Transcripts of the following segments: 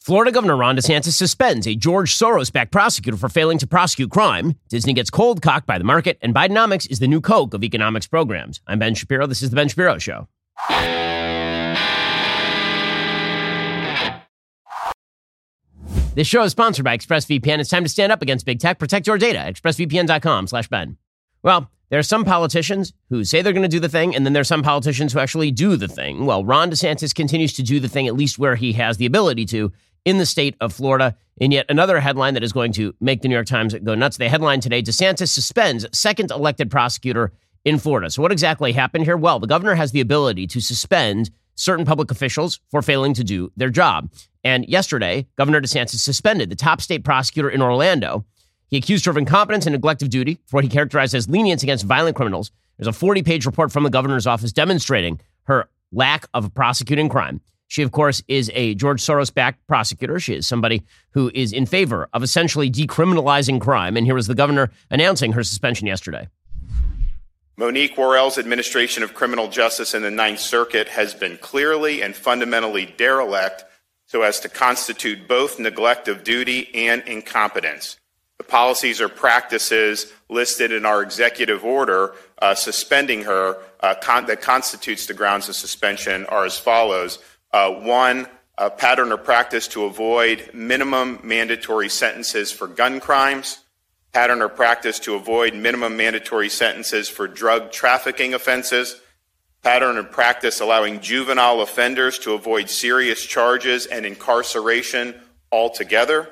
Florida Governor Ron DeSantis suspends a George Soros-backed prosecutor for failing to prosecute crime. Disney gets cold-cocked by the market, and Bidenomics is the new Coke of economics programs. I'm Ben Shapiro. This is The Ben Shapiro Show. This show is sponsored by ExpressVPN. It's time to stand up against big tech. Protect your data. ExpressVPN.com/Ben. Well, there are some politicians who say they're going to do the thing, and then there are some politicians who actually do the thing. Well, Ron DeSantis continues to do the thing, at least where he has the ability to, in the state of Florida. In yet another headline that is going to make the New York Times go nuts. The headline today, DeSantis suspends second elected prosecutor in Florida. So what exactly happened here? Well, the governor has the ability to suspend certain public officials for failing to do their job. And yesterday, Governor DeSantis suspended the top state prosecutor in Orlando. He accused her of incompetence and neglect of duty for what he characterized as lenience against violent criminals. There's a 40-page report from the governor's office demonstrating her lack of prosecuting crime. She, of course, is a George Soros-backed prosecutor. She is somebody who is in favor of essentially decriminalizing crime. And here was the governor announcing her suspension yesterday. Monique Worrell's administration of criminal justice in the Ninth Circuit has been clearly and fundamentally derelict so as to constitute both neglect of duty and incompetence. The policies or practices listed in our executive order suspending her that constitutes the grounds of suspension are as follows. One, a pattern or practice to avoid minimum mandatory sentences for gun crimes, pattern or practice to avoid minimum mandatory sentences for drug trafficking offenses, pattern and practice allowing juvenile offenders to avoid serious charges and incarceration altogether,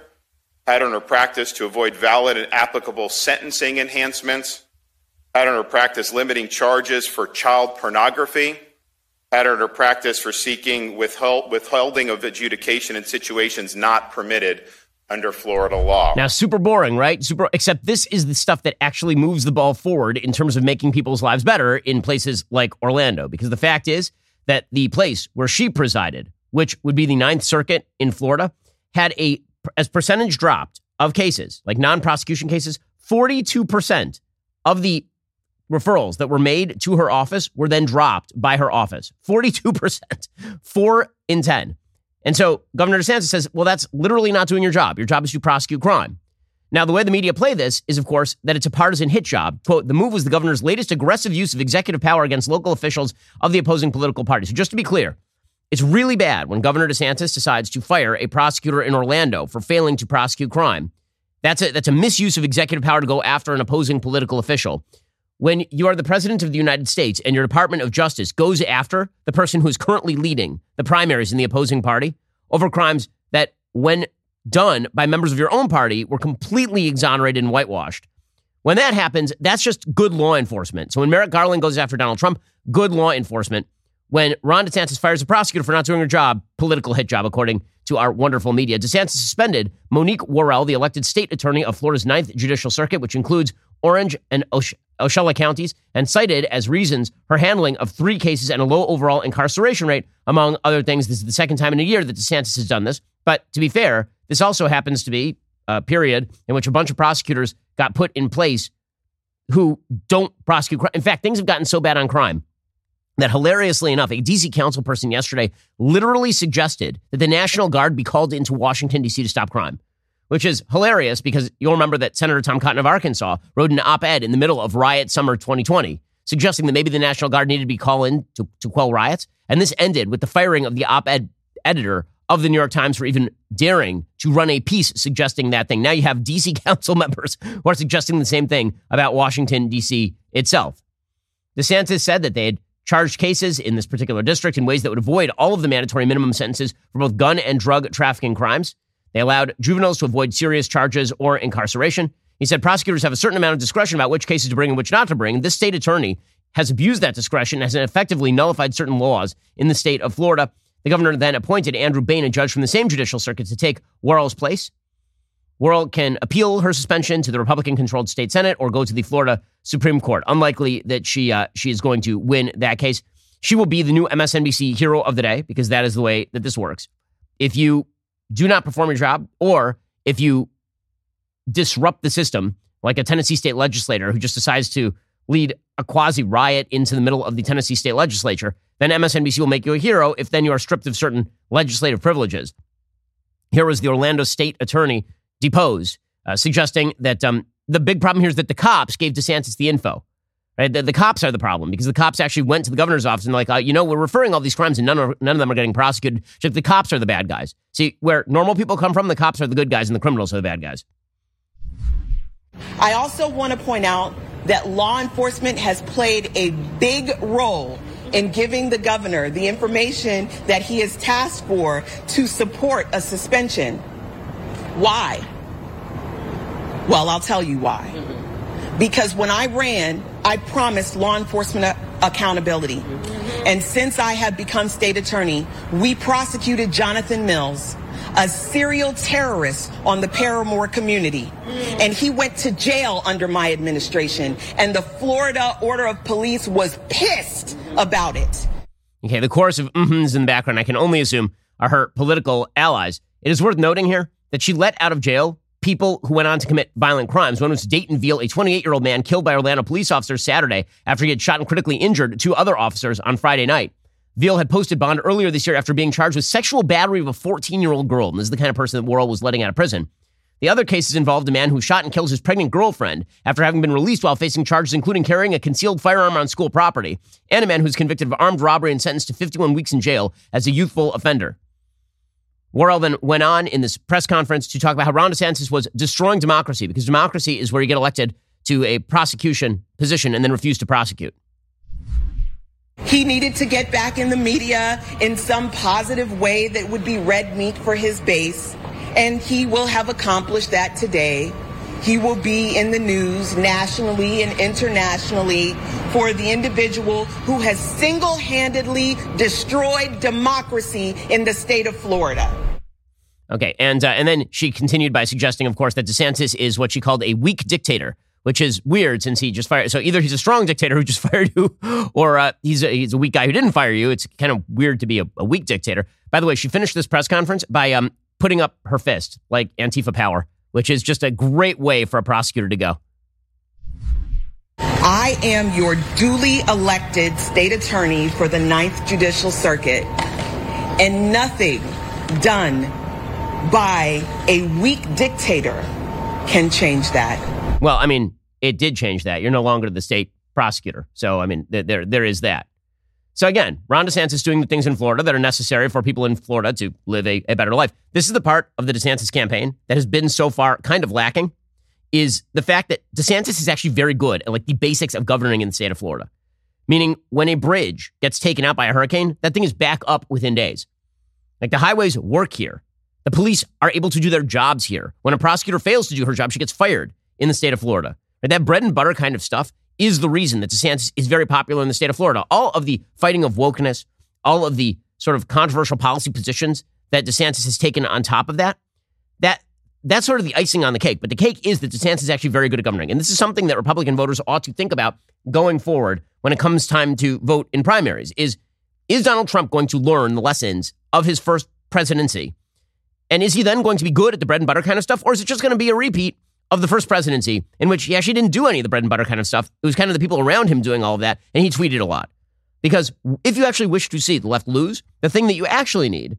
pattern or practice to avoid valid and applicable sentencing enhancements, pattern or practice limiting charges for child pornography, pattern or practice for seeking withholding of adjudication in situations not permitted under Florida law. Now, super boring, right? Except this is the stuff that actually moves the ball forward in terms of making people's lives better in places like Orlando, because the fact is that the place where she presided, which would be the Ninth Circuit in Florida, had a as percentage dropped of cases, like non-prosecution cases, 42% of the referrals that were made to her office were then dropped by her office. 42%, 4 in 10. And so Governor DeSantis says, well, that's literally not doing your job. Your job is to prosecute crime. Now, the way the media play this is, of course, that it's a partisan hit job. Quote, the move was the governor's latest aggressive use of executive power against local officials of the opposing political party. So just to be clear, it's really bad when Governor DeSantis decides to fire a prosecutor in Orlando for failing to prosecute crime. That's a misuse of executive power to go after an opposing political official. When you are the president of the United States and your Department of Justice goes after the person who is currently leading the primaries in the opposing party over crimes that, when done by members of your own party, were completely exonerated and whitewashed. When that happens, that's just good law enforcement. So when Merrick Garland goes after Donald Trump, good law enforcement. When Ron DeSantis fires a prosecutor for not doing her job, political hit job, according to our wonderful media. DeSantis suspended Monique Worrell, the elected state attorney of Florida's Ninth Judicial Circuit, which includes Orange and Ocala counties, and cited as reasons her handling of 3 cases and a low overall incarceration rate, among other things. This is the second time in a year that DeSantis has done this. But to be fair, this also happens to be a period in which a bunch of prosecutors got put in place who don't prosecute crime. In fact, things have gotten so bad on crime that hilariously enough, a D.C. council person yesterday literally suggested that the National Guard be called into Washington, D.C. to stop crime, which is hilarious because you'll remember that Senator Tom Cotton of Arkansas wrote an op-ed in the middle of riot summer 2020, suggesting that maybe the National Guard needed to be called in to quell riots. And this ended with the firing of the op-ed editor of the New York Times for even daring to run a piece suggesting that thing. Now you have D.C. council members who are suggesting the same thing about Washington, D.C. itself. DeSantis said that they had charged cases in this particular district in ways that would avoid all of the mandatory minimum sentences for both gun and drug trafficking crimes. They allowed juveniles to avoid serious charges or incarceration. He said prosecutors have a certain amount of discretion about which cases to bring and which not to bring. This state attorney has abused that discretion and has effectively nullified certain laws in the state of Florida. The governor then appointed Andrew Bain, a judge from the same judicial circuit, to take Worrell's place. Worrell can appeal her suspension to the Republican-controlled state Senate or go to the Florida Supreme Court. Unlikely that she is going to win that case. She will be the new MSNBC hero of the day because that is the way that this works. If you do not perform your job, or if you disrupt the system, like a Tennessee state legislator who just decides to lead a quasi-riot into the middle of the Tennessee state legislature, then MSNBC will make you a hero if then you are stripped of certain legislative privileges. Here was the Orlando state attorney deposed, suggesting that the big problem here is that the cops gave DeSantis the info. Right? The cops are the problem because the cops actually went to the governor's office and we're referring all these crimes and none of them are getting prosecuted. So the cops are the bad guys. See, where normal people come from, the cops are the good guys and the criminals are the bad guys. I also want to point out that law enforcement has played a big role in giving the governor the information that he is tasked for to support a suspension. Why? Well, I'll tell you why. Because when I ran, I promised law enforcement accountability. And since I have become state attorney, we prosecuted Jonathan Mills, a serial terrorist on the Paramore community. And he went to jail under my administration. And the Florida Order of Police was pissed about it. Okay, the chorus of mhms in the background, I can only assume, are her political allies. It is worth noting here that she let out of jail people who went on to commit violent crimes. One was Dayton Veal, a 28-year-old man killed by Orlando police officers Saturday after he had shot and critically injured two other officers on Friday night. Veal had posted bond earlier this year after being charged with sexual battery of a 14-year-old girl. And this is the kind of person that Worrell was letting out of prison. The other cases involved a man who shot and killed his pregnant girlfriend after having been released while facing charges, including carrying a concealed firearm on school property, and a man who's convicted of armed robbery and sentenced to 51 weeks in jail as a youthful offender. Worrell then went on in this press conference to talk about how Ron DeSantis was destroying democracy because democracy is where you get elected to a prosecution position and then refuse to prosecute. He needed to get back in the media in some positive way that would be red meat for his base, and he will have accomplished that today. He will be in the news nationally and internationally for the individual who has single-handedly destroyed democracy in the state of Florida. Okay, and then she continued by suggesting, of course, that DeSantis is what she called a weak dictator, which is weird since he just fired. So either he's a strong dictator who just fired you, or he's a weak guy who didn't fire you. It's kind of weird to be a weak dictator. By the way, she finished this press conference by putting up her fist like Antifa power, which is just a great way for a prosecutor to go. I am your duly elected state attorney for the 9th Judicial Circuit, and nothing done by a weak dictator can change that. Well, I mean, it did change that. You're no longer the state prosecutor. So, I mean, there is that. So again, Ron DeSantis doing the things in Florida that are necessary for people in Florida to live a better life. This is the part of the DeSantis campaign that has been so far kind of lacking, is the fact that DeSantis is actually very good at like the basics of governing in the state of Florida. Meaning when a bridge gets taken out by a hurricane, that thing is back up within days. Like the highways work here. The police are able to do their jobs here. When a prosecutor fails to do her job, she gets fired in the state of Florida. Right? That bread and butter kind of stuff is the reason that DeSantis is very popular in the state of Florida. All of the fighting of wokeness, all of the sort of controversial policy positions that DeSantis has taken on top of that's sort of the icing on the cake. But the cake is that DeSantis is actually very good at governing. And this is something that Republican voters ought to think about going forward when it comes time to vote in primaries. Is Donald Trump going to learn the lessons of his first presidency? And is he then going to be good at the bread and butter kind of stuff? Or is it just going to be a repeat of the first presidency in which he actually didn't do any of the bread and butter kind of stuff? It was kind of the people around him doing all of that. And he tweeted a lot. Because if you actually wish to see the left lose, the thing that you actually need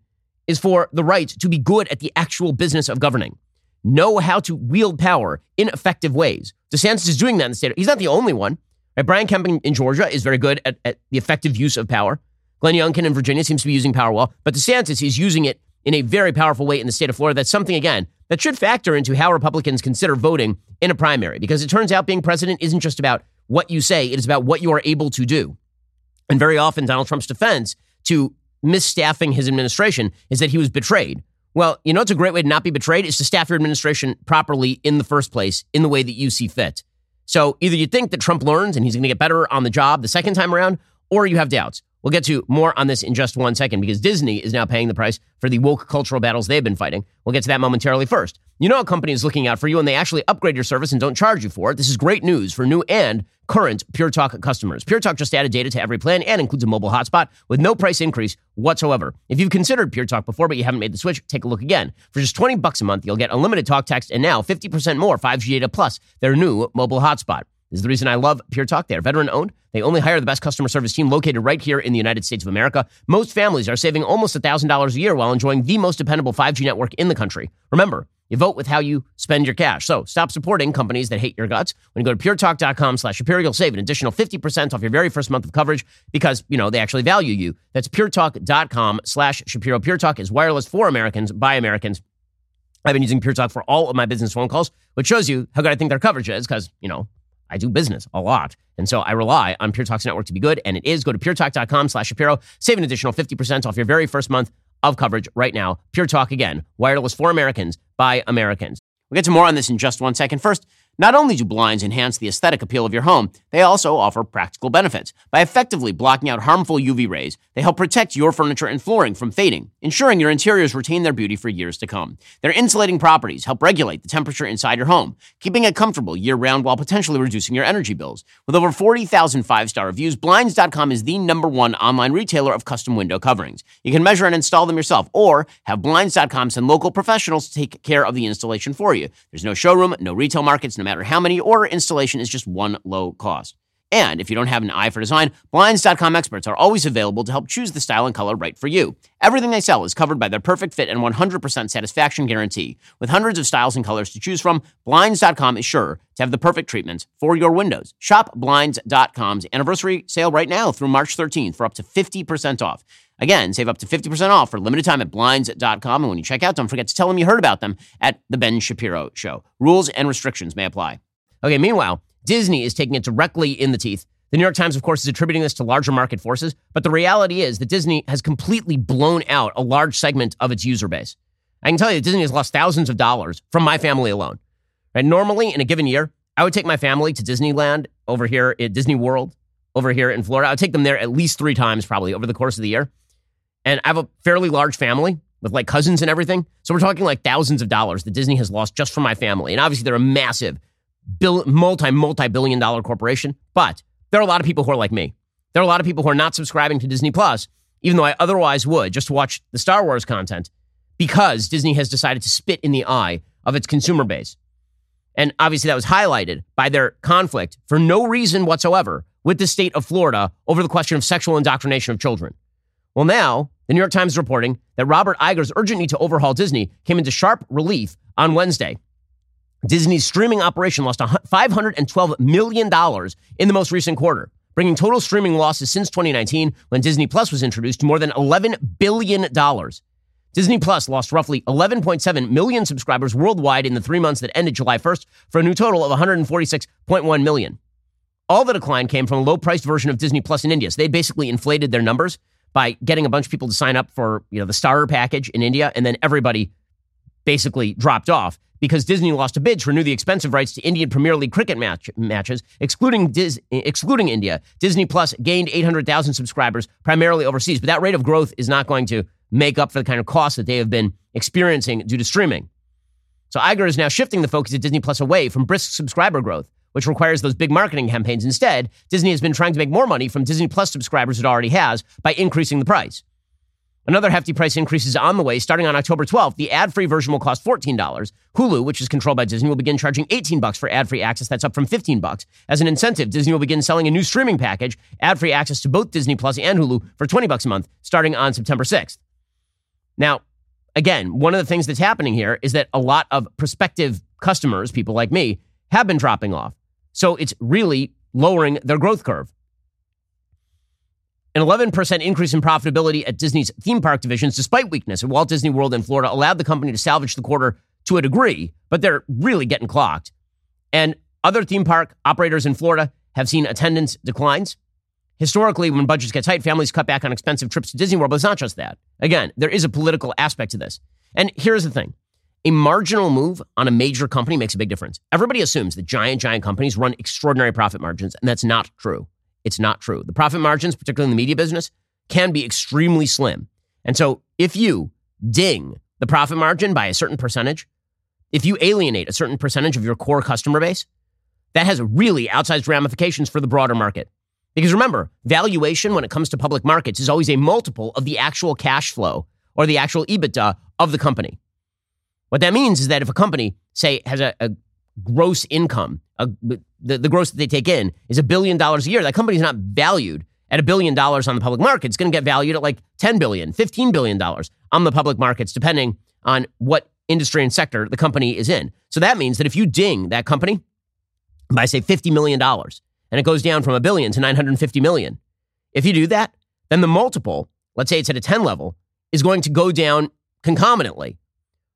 is for the right to be good at the actual business of governing. Know how to wield power in effective ways. DeSantis is doing that in the state. He's not the only one. Right? Brian Kemp in Georgia is very good at the effective use of power. Glenn Youngkin in Virginia seems to be using power well. But DeSantis is using it in a very powerful way in the state of Florida. That's something, again, that should factor into how Republicans consider voting in a primary, because it turns out being president isn't just about what you say. It is about what you are able to do. And very often Donald Trump's defense to misstaffing his administration is that he was betrayed. Well, you know, it's a great way to not be betrayed is to staff your administration properly in the first place in the way that you see fit. So either you think that Trump learns and he's going to get better on the job the second time around, or you have doubts. We'll get to more on this in just one second, because Disney is now paying the price for the woke cultural battles they've been fighting. We'll get to that momentarily. First, you know a company is looking out for you and they actually upgrade your service and don't charge you for it. This is great news for new and current Pure Talk customers. Pure Talk just added data to every plan and includes a mobile hotspot with no price increase whatsoever. If you've considered Pure Talk before but you haven't made the switch, take a look again. For just $20 a month, you'll get unlimited talk, text, and now 50% more 5G data plus their new mobile hotspot. This is the reason I love Pure Talk. They are veteran-owned. They only hire the best customer service team located right here in the United States of America. Most families are saving almost $1,000 a year while enjoying the most dependable 5G network in the country. Remember, you vote with how you spend your cash. So stop supporting companies that hate your guts. When you go to puretalk.com/Superior, you'll save an additional 50% off your very first month of coverage because, you know, they actually value you. That's puretalk.com/Shapiro. Pure Talk is wireless for Americans by Americans. I've been using Pure Talk for all of my business phone calls, which shows you how good I think their coverage is because, you know, I do business a lot. And so I rely on Pure Talk's network to be good. And it is. Go to puretalk.com/Shapiro. Save an additional 50% off your very first month of coverage right now. Pure Talk, again, wireless for Americans by Americans. We'll get to more on this in just one second. First, not only do blinds enhance the aesthetic appeal of your home, they also offer practical benefits. By effectively blocking out harmful UV rays, they help protect your furniture and flooring from fading, ensuring your interiors retain their beauty for years to come. Their insulating properties help regulate the temperature inside your home, keeping it comfortable year-round while potentially reducing your energy bills. With over 40,000 five-star reviews, Blinds.com is the #1 online retailer of custom window coverings. You can measure and install them yourself, or have Blinds.com send local professionals to take care of the installation for you. There's no showroom, no retail markets, no matter how many, or installation is just one low cost. And if you don't have an eye for design, Blinds.com experts are always available to help choose the style and color right for you. Everything they sell is covered by their perfect fit and 100% satisfaction guarantee. With hundreds of styles and colors to choose from, Blinds.com is sure to have the perfect treatments for your windows. Shop Blinds.com's anniversary sale right now through March 13th for up to 50% off. Again, save up to 50% off for a limited time at Blinds.com. And when you check out, don't forget to tell them you heard about them at The Ben Shapiro Show. Rules and restrictions may apply. Okay, meanwhile, Disney is taking it directly in the teeth. The New York Times, of course, is attributing this to larger market forces, but the reality is that Disney has completely blown out a large segment of its user base. I can tell you that Disney has lost thousands of dollars from my family alone. Right? Normally, in a given year, I would take my family to Disneyland over here at Disney World, over here in Florida. I would take them there at least 3 times probably over the course of the year. And I have a fairly large family with like cousins and everything. So we're talking like thousands of dollars that Disney has lost just from my family. And obviously they're a massive multi-billion dollar corporation. But there are a lot of people who are like me. There are a lot of people who are not subscribing to Disney Plus, even though I otherwise would just to watch the Star Wars content, because Disney has decided to spit in the eye of its consumer base. And obviously that was highlighted by their conflict for no reason whatsoever with the state of Florida over the question of sexual indoctrination of children. Well, now, the New York Times is reporting that Robert Iger's urgent need to overhaul Disney came into sharp relief on Wednesday. Disney's streaming operation lost $512 million in the most recent quarter, bringing total streaming losses since 2019, when Disney Plus was introduced, to more than $11 billion. Disney Plus lost roughly 11.7 million subscribers worldwide in the 3 months that ended July 1st for a new total of 146.1 million. All the decline came from a low-priced version of Disney Plus in India. So they basically inflated their numbers by getting a bunch of people to sign up for, you know, the starter package in India, and then everybody basically dropped off because Disney lost a bid to renew the expensive rights to Indian Premier League cricket matches, excluding India. Disney Plus gained 800,000 subscribers, primarily overseas, but that rate of growth is not going to make up for the kind of costs that they have been experiencing due to streaming. So Iger is now shifting the focus of Disney Plus away from brisk subscriber growth, which requires those big marketing campaigns. Instead, Disney has been trying to make more money from Disney Plus subscribers it already has by increasing the price. Another hefty price increase is on the way. Starting on October 12th, the ad-free version will cost $14. Hulu, which is controlled by Disney, will begin charging $18 for ad-free access. That's up from $15. As an incentive, Disney will begin selling a new streaming package, ad-free access to both Disney Plus and Hulu for $20 a month, starting on September 6th. Now, again, one of the things that's happening here is that a lot of prospective customers, people like me, have been dropping off. So it's really lowering their growth curve. An 11% increase in profitability at Disney's theme park divisions, despite weakness at Walt Disney World in Florida, allowed the company to salvage the quarter to a degree, but they're really getting clocked. And other theme park operators in Florida have seen attendance declines. Historically, when budgets get tight, families cut back on expensive trips to Disney World, but it's not just that. Again, there is a political aspect to this. And here's the thing. A marginal move on a major company makes a big difference. Everybody assumes that giant companies run extraordinary profit margins, and that's not true. It's not true. The profit margins, particularly in the media business, can be extremely slim. And so if you ding the profit margin by a certain percentage, if you alienate a certain percentage of your core customer base, that has really outsized ramifications for the broader market. Because remember, valuation when it comes to public markets is always a multiple of the actual cash flow or the actual EBITDA of the company. What that means is that if a company, say, has a gross income, the gross that they take in is $1 billion a year, that company's not valued at $1 billion on the public market. It's going to get valued at like $10 billion, $15 billion on the public markets, depending on what industry and sector the company is in. So that means that if you ding that company by, say, $50 million, and it goes down from $1 billion to $950 million, if you do that, then the multiple, let's say it's at a 10 level, is going to go down concomitantly,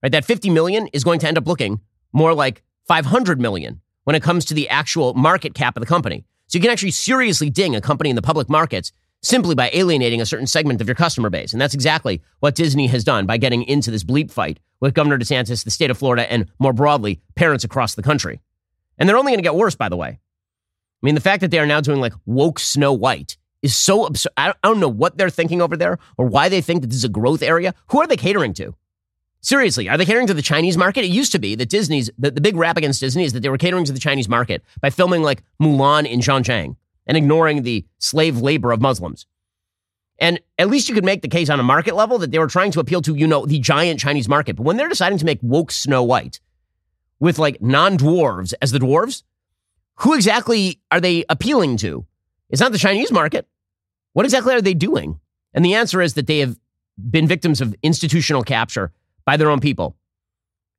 right? That $50 million is going to end up looking more like $500 million when it comes to the actual market cap of the company. So you can actually seriously ding a company in the public markets simply by alienating a certain segment of your customer base. And that's exactly what Disney has done by getting into this bleep fight with Governor DeSantis, the state of Florida, and more broadly, parents across the country. And they're only going to get worse, by the way. I mean, the fact that they are now doing like woke Snow White is so absurd. I don't know what they're thinking over there or why they think that this is a growth area. Who are they catering to? Seriously, are they catering to the Chinese market? It used to be that Disney's, the big rap against Disney is that they were catering to the Chinese market by filming like Mulan in Xinjiang and ignoring the slave labor of Muslims. And at least you could make the case on a market level that they were trying to appeal to, you know, the giant Chinese market. But when they're deciding to make woke Snow White with like non-dwarves as the dwarves, who exactly are they appealing to? It's not the Chinese market. What exactly are they doing? And the answer is that they have been victims of institutional capture by their own people.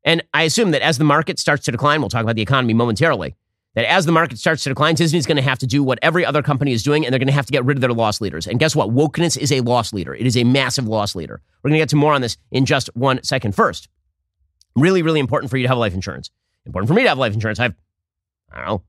And I assume that as the market starts to decline, we'll talk about the economy momentarily, that as the market starts to decline, Disney's going to have to do what every other company is doing, and they're going to have to get rid of their loss leaders. And guess what? Wokeness is a loss leader. It is a massive loss leader. We're going to get to more on this in just 1 second. First, really, really important for you to have life insurance. Important for me to have life insurance. I have, I don't know,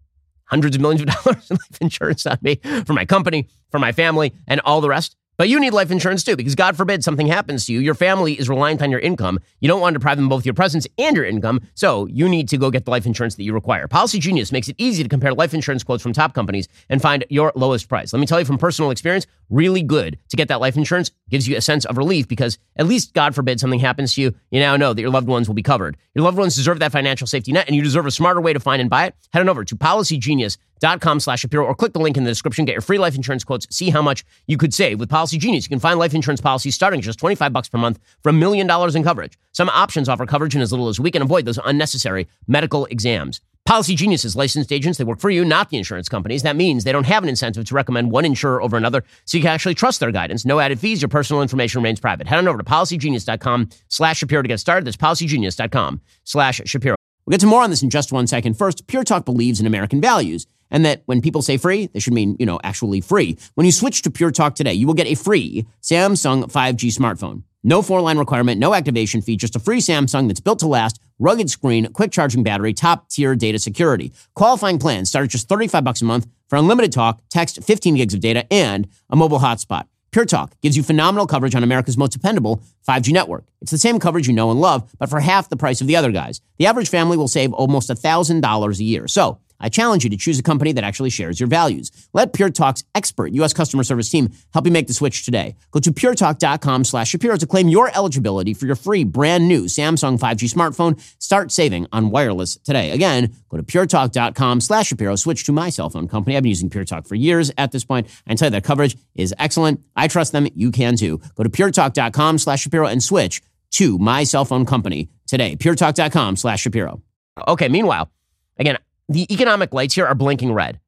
hundreds of millions of dollars in life insurance on me, for my company, for my family, and all the rest. But you need life insurance too, because God forbid something happens to you. Your family is reliant on your income. You don't want to deprive them of both your presence and your income, so you need to go get the life insurance that you require. Policy Genius makes it easy to compare life insurance quotes from top companies and find your lowest price. Let me tell you from personal experience, really good to get that life insurance. Gives you a sense of relief because at least, God forbid, something happens to you, you now know that your loved ones will be covered. Your loved ones deserve that financial safety net, and you deserve a smarter way to find and buy it. Head on over to PolicyGenius.com/Shapiro or click the link in the description. Get your free life insurance quotes. See how much you could save with Policy Genius. You can find life insurance policies starting just $25 per month for $1 million in coverage. Some options offer coverage in as little as a week and avoid those unnecessary medical exams. Policy Genius is licensed agents. They work for you, not the insurance companies. That means they don't have an incentive to recommend one insurer over another, so you can actually trust their guidance. No added fees. Your personal information remains private. Head on over to PolicyGenius.com/Shapiro to get started. That's PolicyGenius.com/Shapiro. We'll get to more on this in just 1 second. First, Pure Talk believes in American values, and that when people say free, they should mean, you know, actually free. When you switch to Pure Talk today, you will get a free Samsung 5G smartphone. No 4-line requirement, no activation fee, just a free Samsung that's built to last, rugged screen, quick charging battery, top-tier data security. Qualifying plans start at just $35 a month for unlimited talk, text, 15 gigs of data, and a mobile hotspot. Pure Talk gives you phenomenal coverage on America's most dependable 5G network. It's the same coverage you know and love, but for half the price of the other guys. The average family will save almost $1,000 a year. So I challenge you to choose a company that actually shares your values. Let Pure Talk's expert U.S. customer service team help you make the switch today. Go to puretalk.com/Shapiro to claim your eligibility for your free brand new Samsung 5G smartphone. Start saving on wireless today. Again, go to puretalk.com/Shapiro. Switch to my cell phone company. I've been using Pure Talk for years at this point. I can tell you their coverage is excellent. I trust them. You can too. Go to puretalk.com/Shapiro and switch to my cell phone company today. puretalk.com/Shapiro. Okay, meanwhile, again, the economic lights here are blinking red.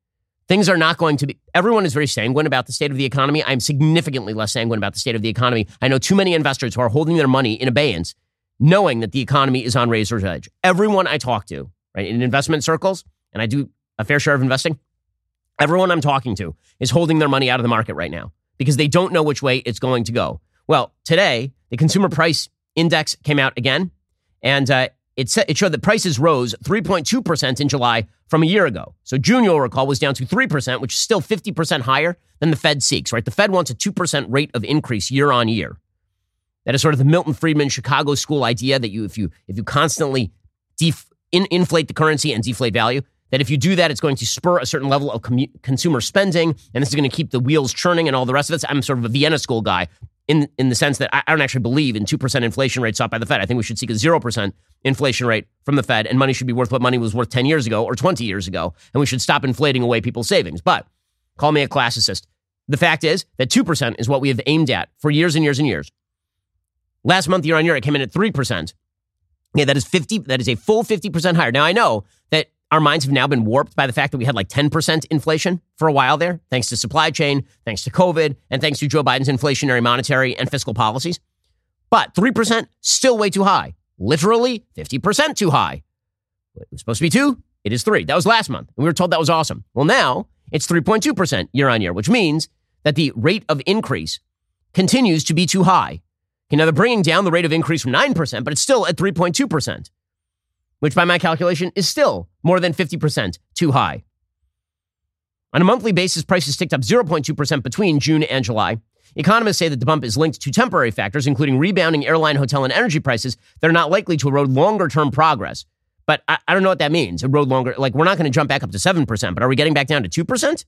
Things are not going to be, everyone is very sanguine about the state of the economy. I'm significantly less sanguine about the state of the economy. I know too many investors who are holding their money in abeyance, knowing that the economy is on razor's edge. Everyone I talk to, right, in investment circles, and I do a fair share of investing, everyone I'm talking to is holding their money out of the market right now because they don't know which way it's going to go. Well, today, the Consumer Price Index came out again, and it showed that prices rose 3.2% in July from a year ago. So June, you'll recall, was down to 3%, which is still 50% higher than the Fed seeks, right? The Fed wants a 2% rate of increase year on year. That is sort of the Milton Friedman Chicago School idea that if you constantly inflate the currency and deflate value, that if you do that, it's going to spur a certain level of consumer spending, and this is going to keep the wheels churning and all the rest of it. So I'm sort of a Vienna school guy in the sense that I don't actually believe in 2% inflation rates sought by the Fed. I think we should seek a 0% inflation rate from the Fed, and money should be worth what money was worth 10 years ago or 20 years ago, and we should stop inflating away people's savings. But call me a classicist. The fact is that 2% is what we have aimed at for years and years and years. Last month, year on year, it came in at 3%. Yeah, that is 50. That is a full 50% higher. Now, I know that our minds have now been warped by the fact that we had like 10% inflation for a while there, thanks to supply chain, thanks to COVID, and thanks to Joe Biden's inflationary monetary and fiscal policies. But 3%, still way too high. Literally 50% too high. It was supposed to be 2. It is 3. That was last month. And we were told that was awesome. Well, now it's 3.2% year on year, which means that the rate of increase continues to be too high. Okay, now they're bringing down the rate of increase from 9%, but it's still at 3.2%, which by my calculation is still more than 50% too high. On a monthly basis, prices ticked up 0.2% between June and July. Economists say that the bump is linked to temporary factors, including rebounding airline, hotel, and energy prices that are not likely to erode longer-term progress. But I don't know what that means, erode longer. Like, we're not going to jump back up to 7%, but are we getting back down to 2%?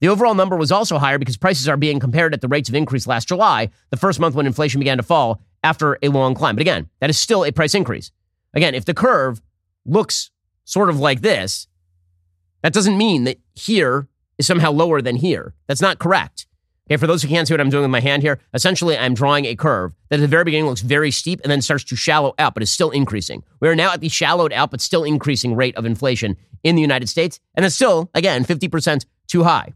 The overall number was also higher because prices are being compared at the rates of increase last July, the first month when inflation began to fall after a long climb. But again, that is still a price increase. Again, if the curve looks sort of like this, that doesn't mean that here is somehow lower than here. That's not correct. Okay, for those who can't see what I'm doing with my hand here, essentially I'm drawing a curve that at the very beginning looks very steep and then starts to shallow out, but is still increasing. We are now at the shallowed out, but still increasing rate of inflation in the United States. And it's still, again, 50% too high.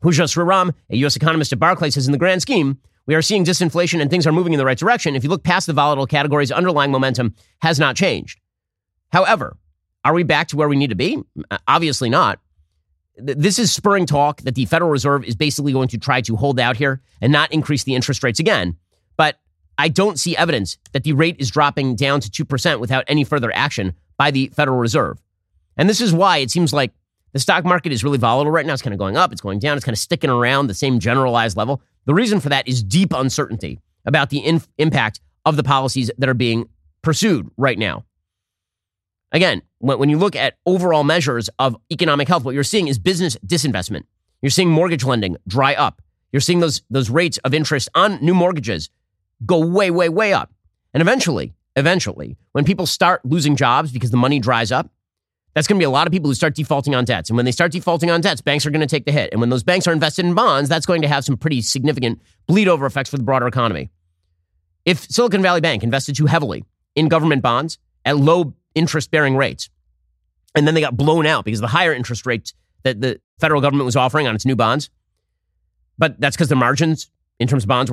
Pooja Sriram, a U.S. economist at Barclays, says in the grand scheme, we are seeing disinflation and things are moving in the right direction. If you look past the volatile categories, underlying momentum has not changed. However, are we back to where we need to be? Obviously not. This is spurring talk that the Federal Reserve is basically going to try to hold out here and not increase the interest rates again. But I don't see evidence that the rate is dropping down to 2% without any further action by the Federal Reserve. And this is why it seems like the stock market is really volatile right now. It's kind of going up, it's going down, it's kind of sticking around the same generalized level. The reason for that is deep uncertainty about the impact of the policies that are being pursued right now. Again, when you look at overall measures of economic health, what you're seeing is business disinvestment. You're seeing mortgage lending dry up. You're seeing those rates of interest on new mortgages go way, way, way up. And eventually, when people start losing jobs because the money dries up, that's going to be a lot of people who start defaulting on debts. And when they start defaulting on debts, banks are going to take the hit. And when those banks are invested in bonds, that's going to have some pretty significant bleed over effects for the broader economy. If Silicon Valley Bank invested too heavily in government bonds at low interest bearing rates, and then they got blown out because of the higher interest rates that the federal government was offering on its new bonds, but that's because the margins in terms of bonds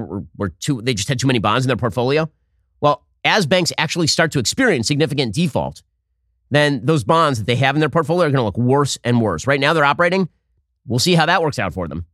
they just had too many bonds in their portfolio. Well, as banks actually start to experience significant default, then those bonds that they have in their portfolio are going to look worse and worse. Right now, they're operating. We'll see how that works out for them.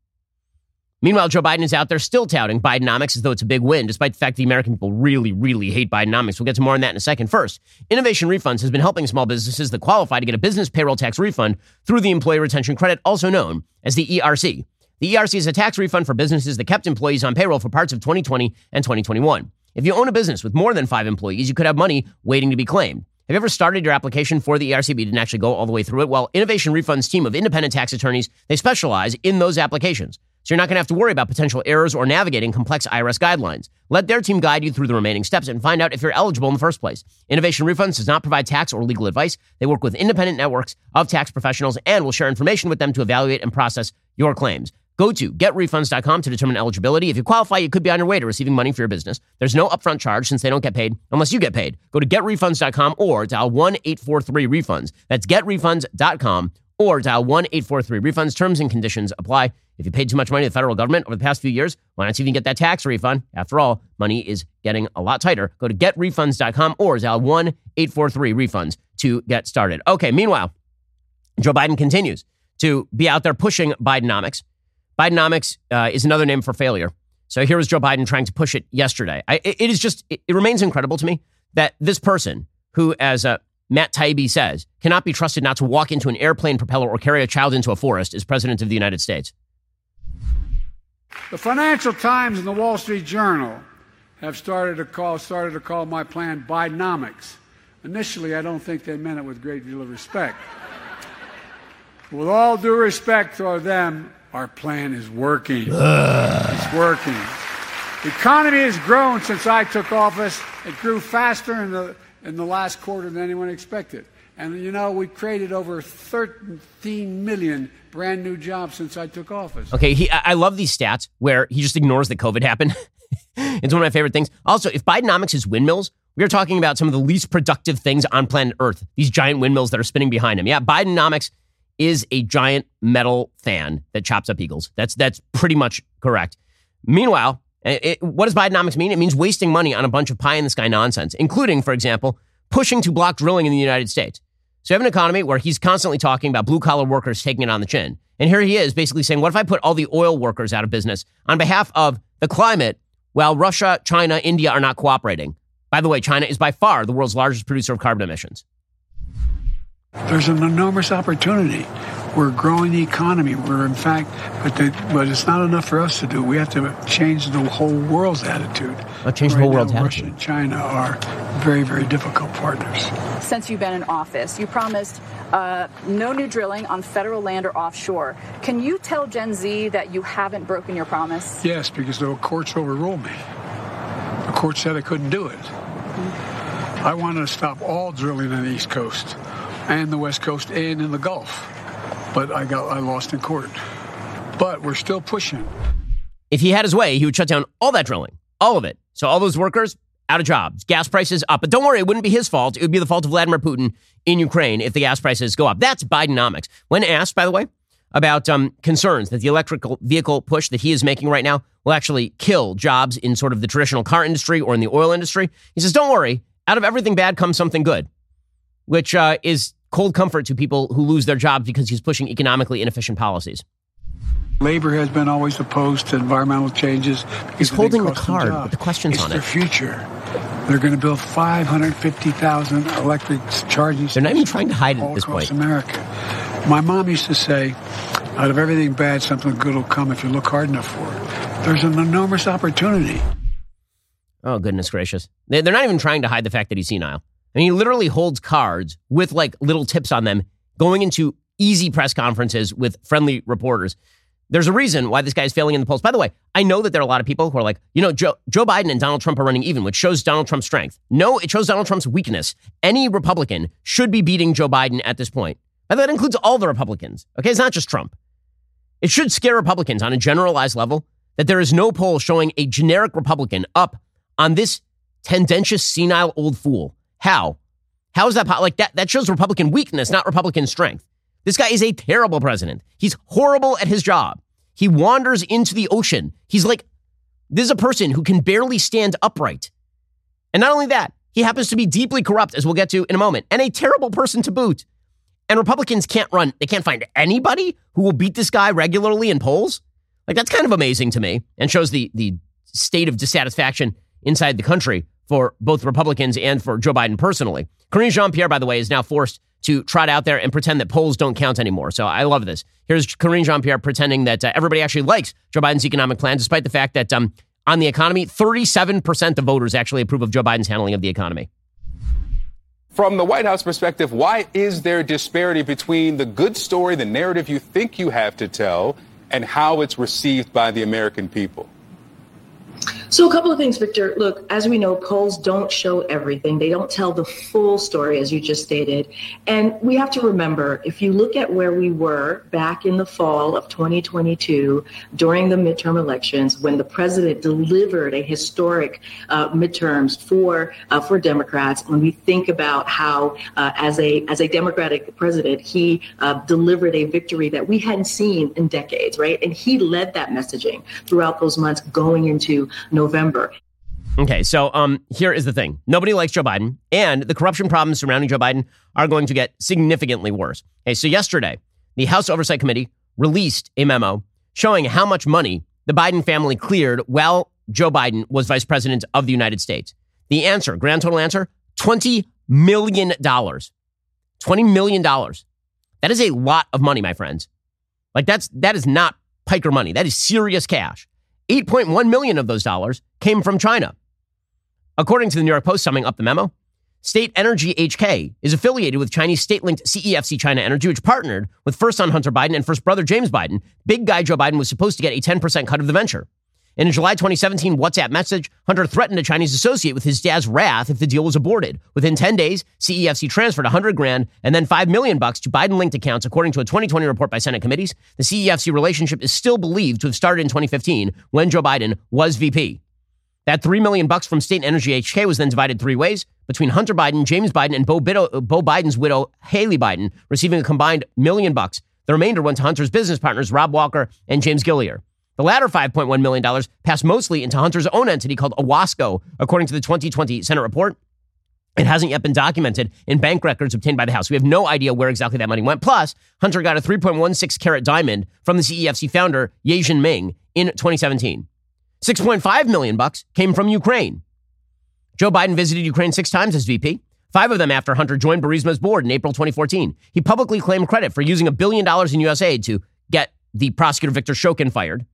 Meanwhile, Joe Biden is out there still touting Bidenomics as though it's a big win, despite the fact the American people really, really hate Bidenomics. We'll get to more on that in a second. First, Innovation Refunds has been helping small businesses that qualify to get a business payroll tax refund through the Employee Retention Credit, also known as the ERC. The ERC is a tax refund for businesses that kept employees on payroll for parts of 2020 and 2021. If you own a business with more than 5 employees, you could have money waiting to be claimed. Have you ever started your application for the ERC, but you didn't actually go all the way through it? Well, Innovation Refund's team of independent tax attorneys, they specialize in those applications. So you're not going to have to worry about potential errors or navigating complex IRS guidelines. Let their team guide you through the remaining steps and find out if you're eligible in the first place. Innovation Refunds does not provide tax or legal advice. They work with independent networks of tax professionals and will share information with them to evaluate and process your claims. Go to GetRefunds.com to determine eligibility. If you qualify, you could be on your way to receiving money for your business. There's no upfront charge since they don't get paid unless you get paid. Go to GetRefunds.com or dial 1-843-REFUNDS. That's GetRefunds.com or dial 1-843-REFUNDS. Terms and conditions apply. If you paid too much money to the federal government over the past few years, why not see if you can get that tax refund? After all, money is getting a lot tighter. Go to GetRefunds.com or dial 1-843-REFUNDS to get started. Okay, meanwhile, Joe Biden continues to be out there pushing Bidenomics. Bidenomics is another name for failure. So here was Joe Biden trying to push it yesterday. It remains incredible to me that this person who, as Matt Taibbi says, cannot be trusted not to walk into an airplane propeller or carry a child into a forest is president of the United States. The Financial Times and the Wall Street Journal have started to call my plan Bidenomics. Initially, I don't think they meant it with a great deal of respect. With all due respect to them, our plan is working. Ugh. It's working. The economy has grown since I took office. It grew faster in the last quarter than anyone expected. And, you know, we created over 13 million brand new jobs since I took office. Okay, I love these stats where he just ignores that COVID happened. It's one of my favorite things. Also, if Bidenomics is windmills, we are talking about some of the least productive things on planet Earth, these giant windmills that are spinning behind him. Yeah, Bidenomics is a giant metal fan that chops up eagles. That's pretty much correct. Meanwhile, what does Bidenomics mean? It means wasting money on a bunch of pie-in-the-sky nonsense, including, for example, pushing to block drilling in the United States. So you have an economy where he's constantly talking about blue-collar workers taking it on the chin. And here he is basically saying, what if I put all the oil workers out of business on behalf of the climate while Russia, China, India are not cooperating? By the way, China is by far the world's largest producer of carbon emissions. There's an enormous opportunity. We're growing the economy. We're, in fact, but it's not enough for us to do. We have to change the whole world's attitude. Russia and China are very, very difficult partners. Since you've been in office, you promised no new drilling on federal land or offshore. Can you tell Gen Z that you haven't broken your promise? Yes, because the courts overruled me. The court said I couldn't do it. Mm-hmm. I wanted to stop all drilling on the East Coast and the West Coast and in the Gulf. But I lost in court. But we're still pushing. If he had his way, he would shut down all that drilling, all of it. So all those workers out of jobs, gas prices up. But don't worry, it wouldn't be his fault. It would be the fault of Vladimir Putin in Ukraine if the gas prices go up. That's Bidenomics. When asked, by the way, about concerns that the electric vehicle push that he is making right now will actually kill jobs in sort of the traditional car industry or in the oil industry, he says, don't worry, out of everything bad comes something good, which is cold comfort to people who lose their jobs because he's pushing economically inefficient policies. Labor has been always opposed to environmental changes. He's holding the card with the questions on it. It's their future. They're going to build 550,000 electric charging stations. They're not even trying to hide it at this point. All across America. My mom used to say, out of everything bad, something good will come if you look hard enough for it. There's an enormous opportunity. Oh, goodness gracious. They're not even trying to hide the fact that he's senile. And he literally holds cards with like little tips on them going into easy press conferences with friendly reporters. There's a reason why this guy's failing in the polls. By the way, I know that there are a lot of people who are like, you know, Joe Biden and Donald Trump are running even, which shows Donald Trump's strength. No, it shows Donald Trump's weakness. Any Republican should be beating Joe Biden at this point. And that includes all the Republicans. Okay, it's not just Trump. It should scare Republicans on a generalized level that there is no poll showing a generic Republican up on this tendentious, senile old fool. How? How is that? Like that shows Republican weakness, not Republican strength. This guy is a terrible president. He's horrible at his job. He wanders into the ocean. He's like, this is a person who can barely stand upright. And not only that, he happens to be deeply corrupt, as we'll get to in a moment, and a terrible person to boot. And Republicans can't run. They can't find anybody who will beat this guy regularly in polls. Like, that's kind of amazing to me and shows the state of dissatisfaction inside the country for both Republicans and for Joe Biden personally. Karine Jean-Pierre, by the way, is now forced to trot out there and pretend that polls don't count anymore. So I love this. Here's Karine Jean-Pierre pretending that everybody actually likes Joe Biden's economic plan, despite the fact that on the economy, 37% of voters actually approve of Joe Biden's handling of the economy. From the White House perspective, why is there disparity between the good story, the narrative you think you have to tell, and how it's received by the American people? So a couple of things, Victor. Look, as we know, polls don't show everything. They don't tell the full story, as you just stated. And we have to remember, if you look at where we were back in the fall of 2022 during the midterm elections, when the president delivered a historic midterms for Democrats, when we think about how as a Democratic president, he delivered a victory that we hadn't seen in decades, right? And he led that messaging throughout those months going into November. Okay, so here is the thing. Nobody likes Joe Biden, and the corruption problems surrounding Joe Biden are going to get significantly worse. Okay, so yesterday, the House Oversight Committee released a memo showing how much money the Biden family cleared while Joe Biden was vice president of the United States. The answer, grand total answer, $20 million. $20 million. That is a lot of money, my friends. Like that is not piker money. That is serious cash. 8.1 million of those dollars came from China. According to the New York Post, summing up the memo, State Energy HK is affiliated with Chinese state-linked CEFC China Energy, which partnered with first son Hunter Biden and first brother James Biden. Big guy Joe Biden was supposed to get a 10% cut of the venture. In a July 2017 WhatsApp message, Hunter threatened a Chinese associate with his dad's wrath if the deal was aborted. Within 10 days, CEFC transferred $100,000 and then $5 million to Biden-linked accounts, according to a 2020 report by Senate committees. The CEFC relationship is still believed to have started in 2015 when Joe Biden was VP. That $3 million from State Energy HK was then divided three ways between Hunter Biden, James Biden, and Bo Biden's widow, Haley Biden, receiving a combined $1 million. The remainder went to Hunter's business partners, Rob Walker and James Gillier. The latter $5.1 million passed mostly into Hunter's own entity called Owasco, according to the 2020 Senate report. It hasn't yet been documented in bank records obtained by the House. We have no idea where exactly that money went. Plus, Hunter got a 3.16 carat diamond from the CEFC founder, Ye Jinming, in 2017. $6.5 million came from Ukraine. Joe Biden visited Ukraine 6 times as VP, 5 of them after Hunter joined Burisma's board in April 2014. He publicly claimed credit for using $1 billion in U.S. aid to get the prosecutor Victor Shokin fired.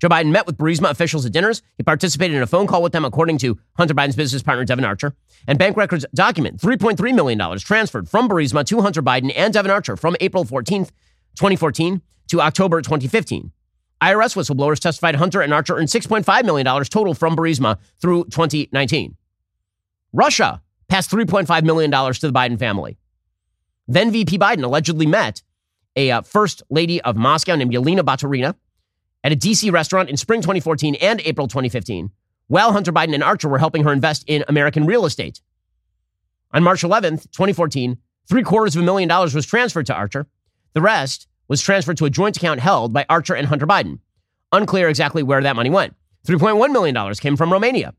Joe Biden met with Burisma officials at dinners. He participated in a phone call with them, according to Hunter Biden's business partner, Devin Archer. And bank records document $3.3 million transferred from Burisma to Hunter Biden and Devin Archer from April 14th, 2014 to October 2015. IRS whistleblowers testified Hunter and Archer earned $6.5 million total from Burisma through 2019. Russia passed $3.5 million to the Biden family. Then VP Biden allegedly met a first lady of Moscow named Yelena Baturina at a D.C. restaurant in spring 2014 and April 2015, while Hunter Biden and Archer were helping her invest in American real estate. On March 11th, 2014, $750,000 was transferred to Archer. The rest was transferred to a joint account held by Archer and Hunter Biden. Unclear exactly where that money went. $3.1 million came from Romania.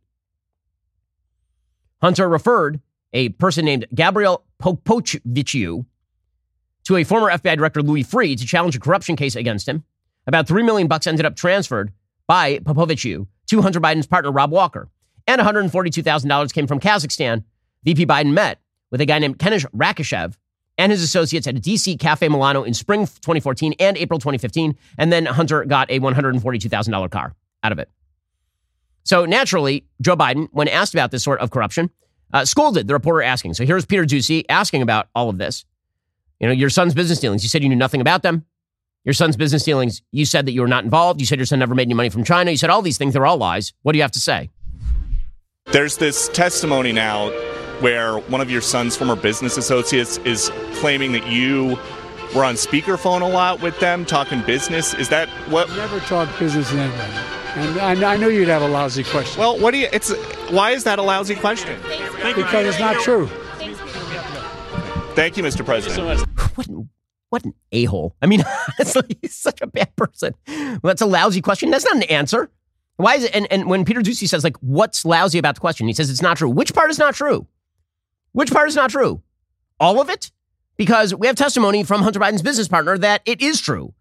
Hunter referred a person named Gabriel Popoviciu to a former FBI director, Louis Freeh, to challenge a corruption case against him. About $3 million ended up transferred by Popoviciu to Hunter Biden's partner, Rob Walker. And $142,000 came from Kazakhstan. VP Biden met with a guy named Kenish Rakishev and his associates at a D.C. Cafe Milano in spring 2014 and April 2015. And then Hunter got a $142,000 car out of it. So naturally, Joe Biden, when asked about this sort of corruption, scolded the reporter asking. So here's Peter Ducey asking about all of this. You know, your son's business dealings, you said you knew nothing about them. Your son's business dealings, you said that you were not involved. You said your son never made any money from China. You said all these things, they're all lies. What do you have to say? There's this testimony now where one of your son's former business associates is claiming that you were on speakerphone a lot with them, talking business. Is that what? I never talked business in any way. And I knew you'd have a lousy question. Well, why is that a lousy question? Because it's not true. Thank you, Mr. President. What an a-hole. I mean, honestly, he's such a bad person. Well, that's a lousy question. That's not an answer. Why is it? And when Peter Ducey says, like, what's lousy about the question? He says it's not true. Which part is not true? Which part is not true? All of it? Because we have testimony from Hunter Biden's business partner that it is true.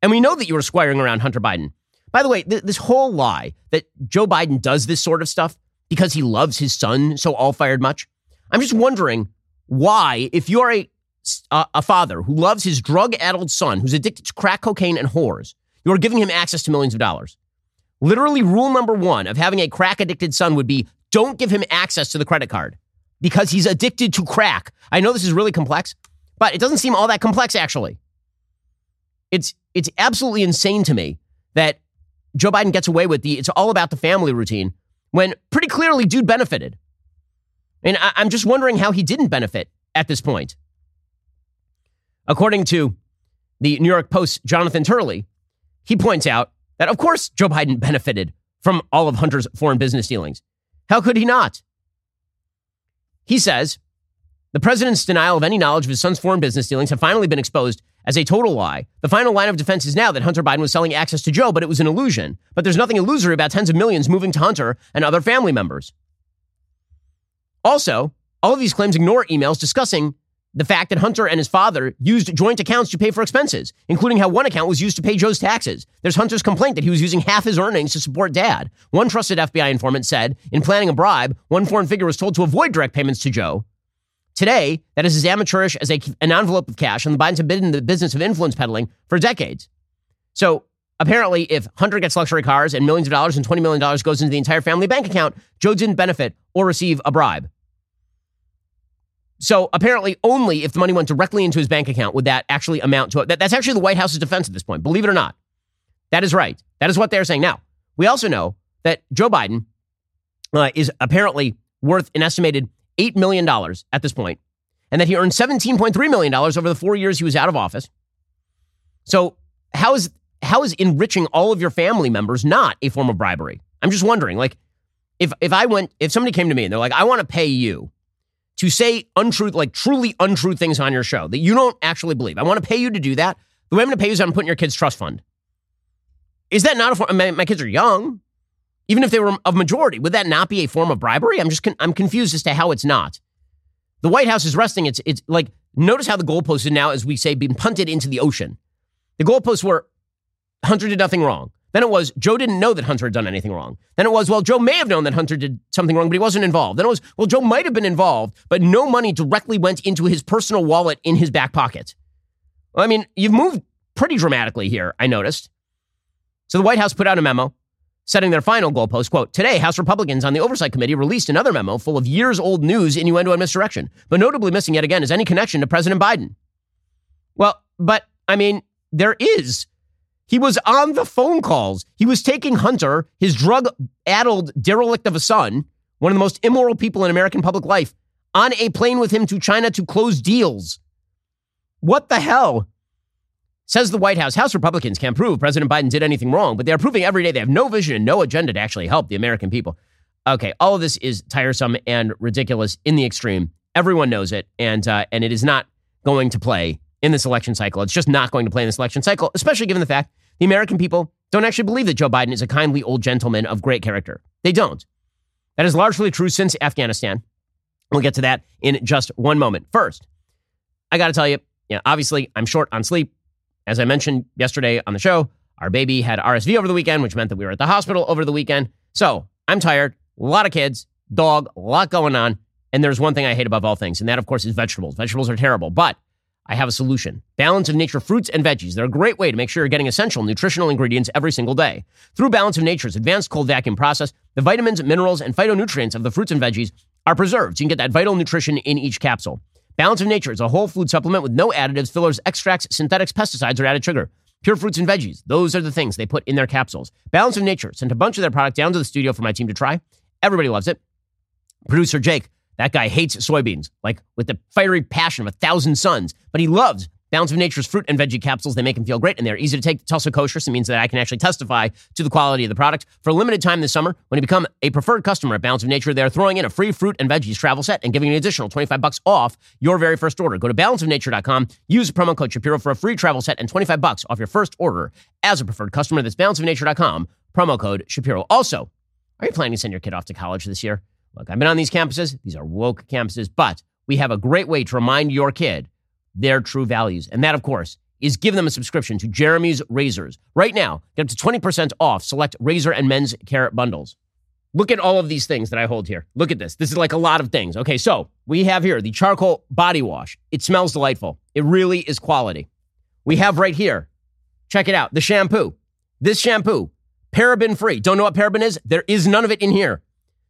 And we know that you were squiring around Hunter Biden. By the way, this whole lie that Joe Biden does this sort of stuff because he loves his son so all fired much. I'm just wondering why, if you're a father who loves his drug-addled son, who's addicted to crack cocaine and whores, you are giving him access to millions of dollars. Literally, rule number 1 of having a crack-addicted son would be don't give him access to the credit card because he's addicted to crack. I know this is really complex, but it doesn't seem all that complex, actually. It's absolutely insane to me that Joe Biden gets away with it's all about the family routine when pretty clearly dude benefited. And I'm just wondering how he didn't benefit at this point. According to the New York Post's Jonathan Turley, he points out that, of course, Joe Biden benefited from all of Hunter's foreign business dealings. How could he not? He says, the president's denial of any knowledge of his son's foreign business dealings have finally been exposed as a total lie. The final line of defense is now that Hunter Biden was selling access to Joe, but it was an illusion. But there's nothing illusory about tens of millions moving to Hunter and other family members. Also, all of these claims ignore emails discussing the fact that Hunter and his father used joint accounts to pay for expenses, including how one account was used to pay Joe's taxes. There's Hunter's complaint that he was using half his earnings to support Dad. One trusted FBI informant said, in planning a bribe, one foreign figure was told to avoid direct payments to Joe. Today, that is as amateurish as an envelope of cash, and the Bidens have been in the business of influence peddling for decades. So apparently, if Hunter gets luxury cars and millions of dollars and $20 million goes into the entire family bank account, Joe didn't benefit or receive a bribe. So apparently only if the money went directly into his bank account would that actually amount to that's actually the White House's defense at this point, believe it or not. That is right. That is what they're saying. Now, we also know that Joe Biden is apparently worth an estimated $8 million at this point, and that he earned $17.3 million over the 4 years he was out of office. So how is enriching all of your family members not a form of bribery? I'm just wondering, like, if somebody came to me and they're like, I want to pay you to say untruth, like truly untrue things on your show that you don't actually believe. I want to pay you to do that. The way I'm going to pay you is I'm putting your kids' trust fund. Is that not a form? My kids are young. Even if they were of majority, would that not be a form of bribery? I'm confused as to how it's not. The White House is resting. It's like, notice how the goalposts have now, as we say, been punted into the ocean. The goalposts were Hunter did nothing wrong. Then it was, Joe didn't know that Hunter had done anything wrong. Then it was, well, Joe may have known that Hunter did something wrong, but he wasn't involved. Then it was, well, Joe might have been involved, but no money directly went into his personal wallet in his back pocket. Well, I mean, you've moved pretty dramatically here, I noticed. So the White House put out a memo setting their final goalpost, quote, today, House Republicans on the Oversight Committee released another memo full of years-old news, innuendo, and misdirection, but notably missing yet again is any connection to President Biden. Well, but, I mean, there is. He was on the phone calls. He was taking Hunter, his drug-addled derelict of a son, one of the most immoral people in American public life, on a plane with him to China to close deals. What the hell? Says the White House, House Republicans can't prove President Biden did anything wrong, but they are proving every day they have no vision and no agenda to actually help the American people. Okay, all of this is tiresome and ridiculous in the extreme. Everyone knows it, and it is not going to play in this election cycle. It's just not going to play in this election cycle, especially given the fact the American people don't actually believe that Joe Biden is a kindly old gentleman of great character. They don't. That is largely true since Afghanistan. We'll get to that in just one moment. First, I got to tell you, obviously I'm short on sleep. As I mentioned yesterday on the show, our baby had RSV over the weekend, which meant that we were at the hospital over the weekend. So I'm tired, a lot of kids, dog, a lot going on. And there's one thing I hate above all things, and that, of course, is vegetables. Vegetables are terrible, but I have a solution. Balance of Nature fruits and veggies. They're a great way to make sure you're getting essential nutritional ingredients every single day. Through Balance of Nature's advanced cold vacuum process, the vitamins, minerals, and phytonutrients of the fruits and veggies are preserved. So you can get that vital nutrition in each capsule. Balance of Nature is a whole food supplement with no additives, fillers, extracts, synthetics, pesticides, or added sugar. Pure fruits and veggies. Those are the things they put in their capsules. Balance of Nature sent a bunch of their product down to the studio for my team to try. Everybody loves it. Producer Jake, that guy hates soybeans, like with the fiery passion of 1,000 suns, but he loves Balance of Nature's fruit and veggie capsules. They make him feel great, and they're easy to take. It's also kosher, so it means that I can actually testify to the quality of the product. For a limited time this summer, when you become a preferred customer at Balance of Nature, they're throwing in a free fruit and veggies travel set and giving you an additional $25 off your very first order. Go to balanceofnature.com, use promo code Shapiro for a free travel set and $25 off your first order as a preferred customer. That's balanceofnature.com, promo code Shapiro. Also, are you planning to send your kid off to college this year? Look, I've been on these campuses. These are woke campuses, but we have a great way to remind your kid their true values. And that, of course, is give them a subscription to Jeremy's Razors. Right now, get up to 20% off select razor and men's care bundles. Look at all of these things that I hold here. Look at this. This is like a lot of things. Okay, so we have here the charcoal body wash. It smells delightful. It really is quality. We have right here, check it out, the shampoo. This shampoo, paraben-free. Don't know what paraben is? There is none of it in here.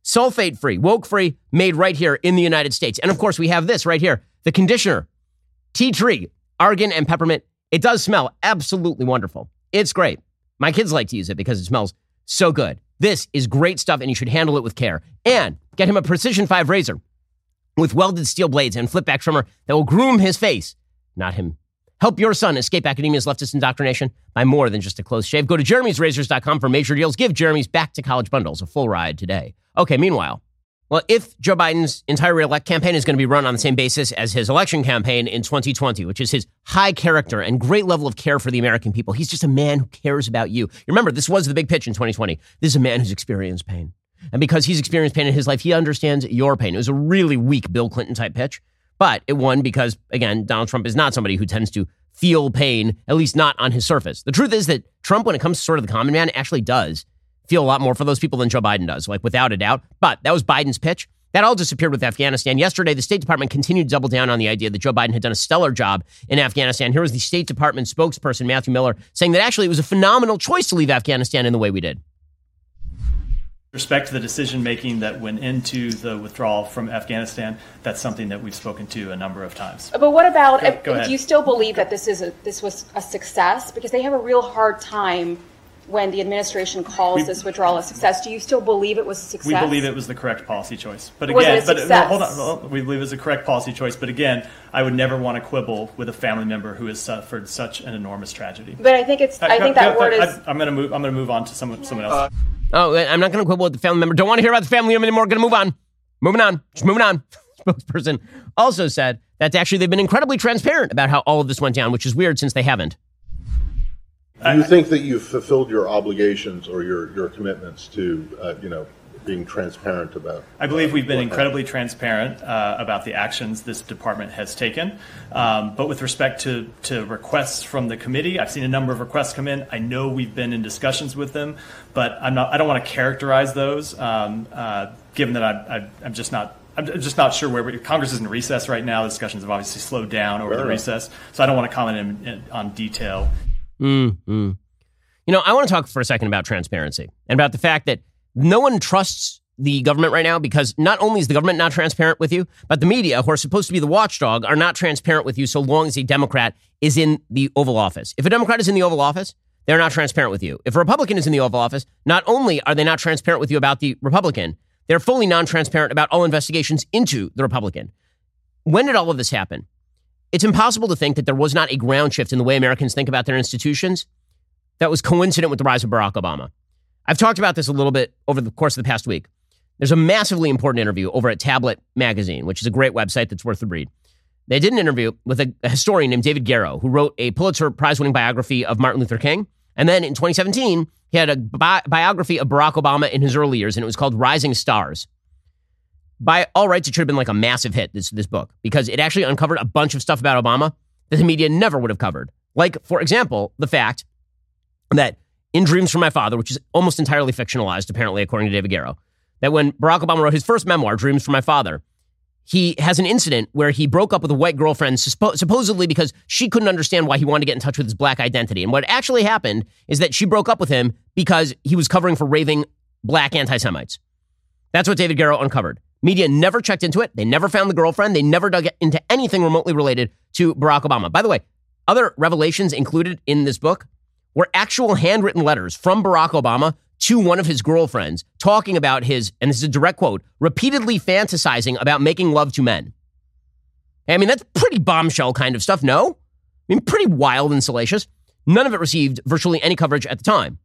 Sulfate-free, woke-free, made right here in the United States. And of course, we have this right here, the conditioner, tea tree, argan, and peppermint. It does smell absolutely wonderful. It's great. My kids like to use it because it smells so good. This is great stuff, and you should handle it with care. And get him a Precision 5 razor with welded steel blades and flip-back trimmer that will groom his face, not him. Help your son escape academia's leftist indoctrination by more than just a close shave. Go to jeremysrazors.com for major deals. Give Jeremy's back to college bundles a full ride today. Okay, meanwhile, well, if Joe Biden's entire reelect campaign is going to be run on the same basis as his election campaign in 2020, which is his high character and great level of care for the American people, he's just a man who cares about you. Remember, this was the big pitch in 2020. This is a man who's experienced pain. And because he's experienced pain in his life, he understands your pain. It was a really weak Bill Clinton type pitch. But it won because, again, Donald Trump is not somebody who tends to feel pain, at least not on his surface. The truth is that Trump, when it comes to sort of the common man, actually does feel a lot more for those people than Joe Biden does, like without a doubt. But that was Biden's pitch. That all disappeared with Afghanistan. Yesterday, the State Department continued to double down on the idea that Joe Biden had done a stellar job in Afghanistan. Here was the State Department spokesperson, Matthew Miller, saying that actually it was a phenomenal choice to leave Afghanistan in the way we did. With respect to the decision-making that went into the withdrawal from Afghanistan, that's something that we've spoken to a number of times. But what about, do you still believe that this was a success? Because they have a real hard time when the administration calls this withdrawal a success. Do you still believe it was a success? We believe it was the correct policy choice. But again, we believe it was the correct policy choice. But again, I would never want to quibble with a family member who has suffered such an enormous tragedy. But I think it's. I think that word is. I'm going to move on to someone else. I'm not going to quibble with the family member. Don't want to hear about the family member anymore. Going to move on. Moving on. Just moving on. Spokesperson also said that actually they've been incredibly transparent about how all of this went down, which is weird since they haven't. Do you think that you've fulfilled your obligations or your commitments to, being transparent about? I believe we've been incredibly transparent about the actions this department has taken. But with respect to requests from the committee, I've seen a number of requests come in. I know we've been in discussions with them, but I don't want to characterize those, given that I'm just not sure where Congress is in recess right now. The discussions have obviously slowed down over the recess, so I don't want to comment on detail. Mm-hmm. I want to talk for a second about transparency and about the fact that no one trusts the government right now because not only is the government not transparent with you, but the media, who are supposed to be the watchdog, are not transparent with you so long as a Democrat is in the Oval Office. If a Democrat is in the Oval Office, they're not transparent with you. If a Republican is in the Oval Office, not only are they not transparent with you about the Republican, they're fully non-transparent about all investigations into the Republican. When did all of this happen? It's impossible to think that there was not a ground shift in the way Americans think about their institutions that was coincident with the rise of Barack Obama. I've talked about this a little bit over the course of the past week. There's a massively important interview over at Tablet Magazine, which is a great website that's worth the read. They did an interview with a historian named David Garrow, who wrote a Pulitzer Prize-winning biography of Martin Luther King. And then in 2017, he had a biography of Barack Obama in his early years, and it was called Rising Stars. By all rights, it should have been like a massive hit, this book, because it actually uncovered a bunch of stuff about Obama that the media never would have covered. Like, for example, the fact that in Dreams from My Father, which is almost entirely fictionalized, apparently, according to David Garrow, that when Barack Obama wrote his first memoir, Dreams from My Father, he has an incident where he broke up with a white girlfriend, supposedly because she couldn't understand why he wanted to get in touch with his black identity. And what actually happened is that she broke up with him because he was covering for raving black anti-Semites. That's what David Garrow uncovered. Media never checked into it. They never found the girlfriend. They never dug into anything remotely related to Barack Obama. By the way, other revelations included in this book were actual handwritten letters from Barack Obama to one of his girlfriends talking about his, and this is a direct quote, repeatedly fantasizing about making love to men. I mean, that's pretty bombshell kind of stuff, no? I mean, pretty wild and salacious. None of it received virtually any coverage at the time.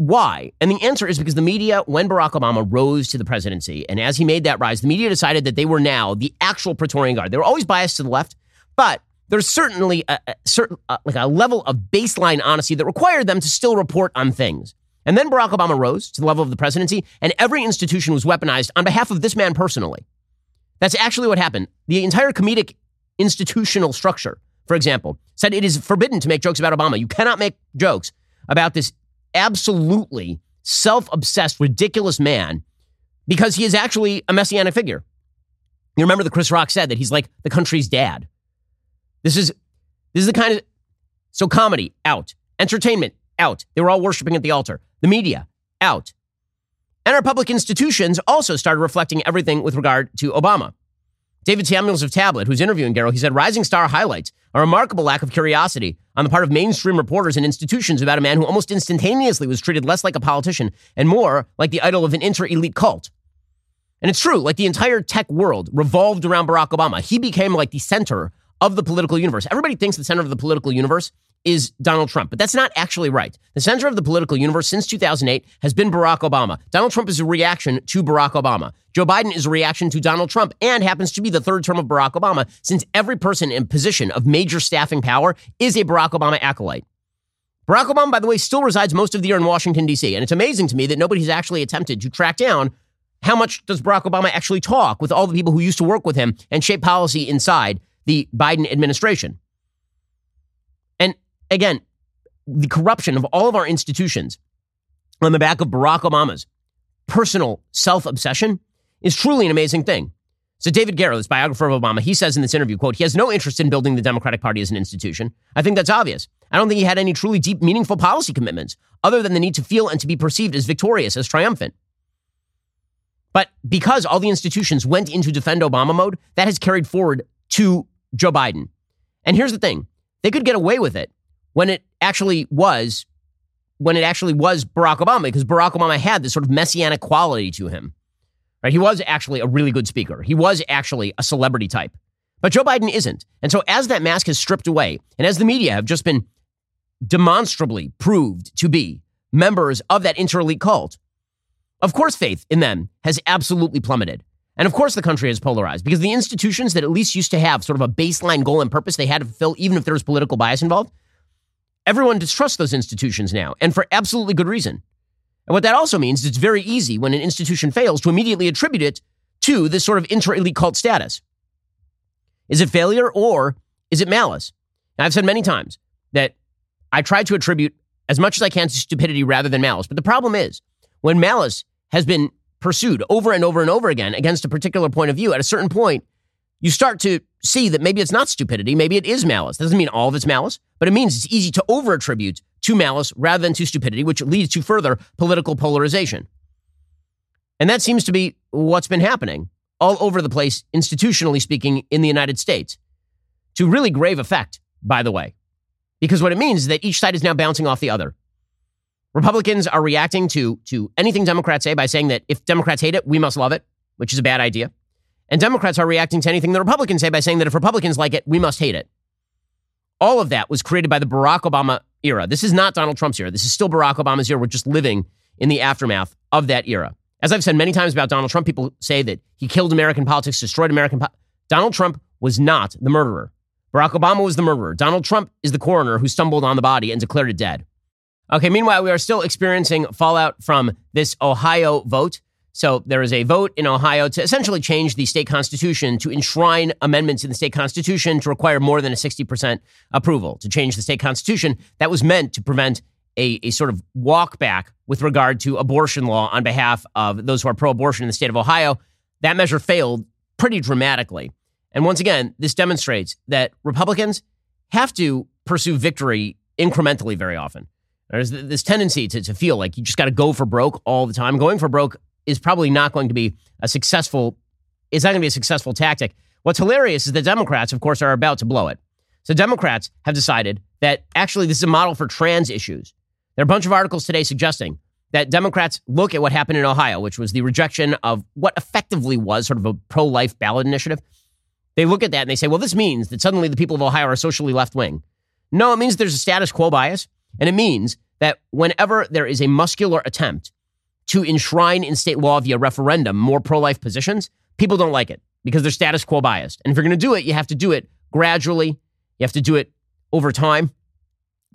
Why? And the answer is because the media, when Barack Obama rose to the presidency, and as he made that rise, the media decided that they were now the actual Praetorian Guard. They were always biased to the left, but there's certainly a level of baseline honesty that required them to still report on things. And then Barack Obama rose to the level of the presidency, and every institution was weaponized on behalf of this man personally. That's actually what happened. The entire comedic institutional structure, for example, said it is forbidden to make jokes about Obama. You cannot make jokes about this absolutely self-obsessed, ridiculous man, because he is actually a messianic figure. You remember that Chris Rock said that he's like the country's dad. This is the kind of... So comedy, out. Entertainment, out. They were all worshiping at the altar. The media, out. And our public institutions also started reflecting everything with regard to Obama. David Samuels of Tablet, who's interviewing Garrow, he said, Rising Star highlights a remarkable lack of curiosity on the part of mainstream reporters and institutions about a man who almost instantaneously was treated less like a politician and more like the idol of an inter-elite cult. And it's true, like the entire tech world revolved around Barack Obama. He became like the center of the political universe. Everybody thinks the center of the political universe is Donald Trump, but that's not actually right. The center of the political universe since 2008 has been Barack Obama. Donald Trump is a reaction to Barack Obama. Joe Biden is a reaction to Donald Trump and happens to be the third term of Barack Obama, since every person in position of major staffing power is a Barack Obama acolyte. Barack Obama, by the way, still resides most of the year in Washington, D.C., and it's amazing to me that nobody has actually attempted to track down how much does Barack Obama actually talk with all the people who used to work with him and shape policy inside the Biden administration? And again, the corruption of all of our institutions on the back of Barack Obama's personal self-obsession is truly an amazing thing. So David Garrow, this biographer of Obama, he says in this interview, quote, "He has no interest in building the Democratic Party as an institution. I think that's obvious. I don't think he had any truly deep, meaningful policy commitments other than the need to feel and to be perceived as victorious, as triumphant. But because all the institutions went into defend Obama mode, that has carried forward to Joe Biden. And here's the thing. They could get away with it when it actually was Barack Obama, because Barack Obama had this sort of messianic quality to him. Right? He was actually a really good speaker. He was actually a celebrity type. But Joe Biden isn't. And so as that mask is stripped away, and as the media have just been demonstrably proved to be members of that inter-elite cult, of course faith in them has absolutely plummeted. And of course the country has polarized, because the institutions that at least used to have sort of a baseline goal and purpose they had to fulfill, even if there was political bias involved, everyone distrusts those institutions now, and for absolutely good reason. And what that also means is it's very easy when an institution fails to immediately attribute it to this sort of inter-elite cult status. Is it failure or is it malice? Now, I've said many times that I try to attribute as much as I can to stupidity rather than malice. But the problem is when malice has been pursued over and over and over again against a particular point of view, at a certain point, you start to see that maybe it's not stupidity, maybe it is malice. That doesn't mean all of it's malice, but it means it's easy to over-attribute to malice rather than to stupidity, which leads to further political polarization. And that seems to be what's been happening all over the place, institutionally speaking, in the United States, to really grave effect, by the way. Because what it means is that each side is now bouncing off the other. Republicans are reacting to anything Democrats say by saying that if Democrats hate it, we must love it, which is a bad idea. And Democrats are reacting to anything the Republicans say by saying that if Republicans like it, we must hate it. All of that was created by the Barack Obama era. This is not Donald Trump's era. This is still Barack Obama's era. We're just living in the aftermath of that era. As I've said many times about Donald Trump, people say that he killed American politics, destroyed American politics. Donald Trump was not the murderer. Barack Obama was the murderer. Donald Trump is the coroner who stumbled on the body and declared it dead. Okay, meanwhile, we are still experiencing fallout from this Ohio vote. So there is a vote in Ohio to essentially change the state constitution, to enshrine amendments in the state constitution to require more than a 60% approval to change the state constitution. That was meant to prevent a sort of walk back with regard to abortion law on behalf of those who are pro-abortion in the state of Ohio. That measure failed pretty dramatically. And once again, this demonstrates that Republicans have to pursue victory incrementally very often. There's this tendency to feel like you just got to go for broke all the time. Going for broke is probably not going to be a successful tactic. What's hilarious is the Democrats, of course, are about to blow it. So Democrats have decided that actually this is a model for trans issues. There are a bunch of articles today suggesting that Democrats look at what happened in Ohio, which was the rejection of what effectively was sort of a pro-life ballot initiative. They look at that and they say, well, this means that suddenly the people of Ohio are socially left-wing. No, it means there's a status quo bias. And it means that whenever there is a muscular attempt to enshrine in state law via referendum more pro-life positions, people don't like it because they're status quo biased. And if you're going to do it, you have to do it gradually. You have to do it over time.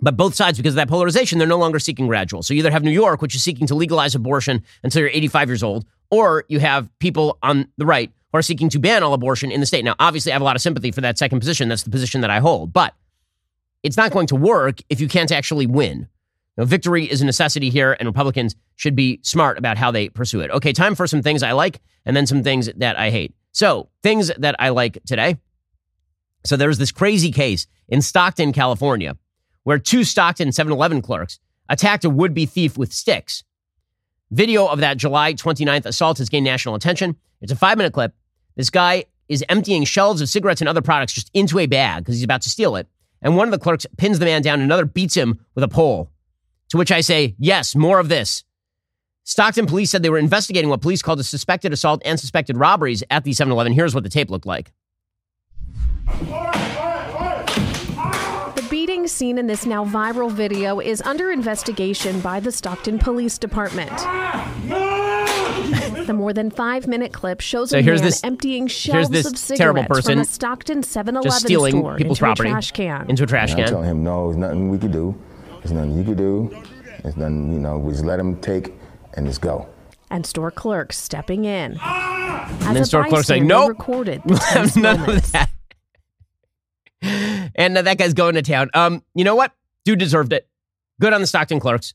But both sides, because of that polarization, they're no longer seeking gradual. So you either have New York, which is seeking to legalize abortion until you're 85 years old, or you have people on the right who are seeking to ban all abortion in the state. Now, obviously, I have a lot of sympathy for that second position. That's the position that I hold. But it's not going to work if you can't actually win. Now, victory is a necessity here, and Republicans should be smart about how they pursue it. Okay, time for some things I like and then some things that I hate. So, things that I like today. So, there's this crazy case in Stockton, California, where two Stockton 7-Eleven clerks attacked a would-be thief with sticks. Video of that July 29th assault has gained national attention. It's a 5-minute clip. This guy is emptying shelves of cigarettes and other products just into a bag because he's about to steal it. And one of the clerks pins the man down, and another beats him with a pole. To which I say, yes, more of this. Stockton police said they were investigating what police called a suspected assault and suspected robberies at the 7-Eleven. Here's what the tape looked like. The beating seen in this now viral video is under investigation by the Stockton Police Department. The more than 5-minute clip shows emptying shelves of cigarettes from a Stockton 7-Eleven store into a trash can. I told him, no, there's nothing we could do. There's nothing you could do. There's nothing, we just let him take and just go. and store clerks stepping in. And then store clerks saying, nope, recorded none of that. And that guy's going to town. You know what? Dude deserved it. Good on the Stockton clerks.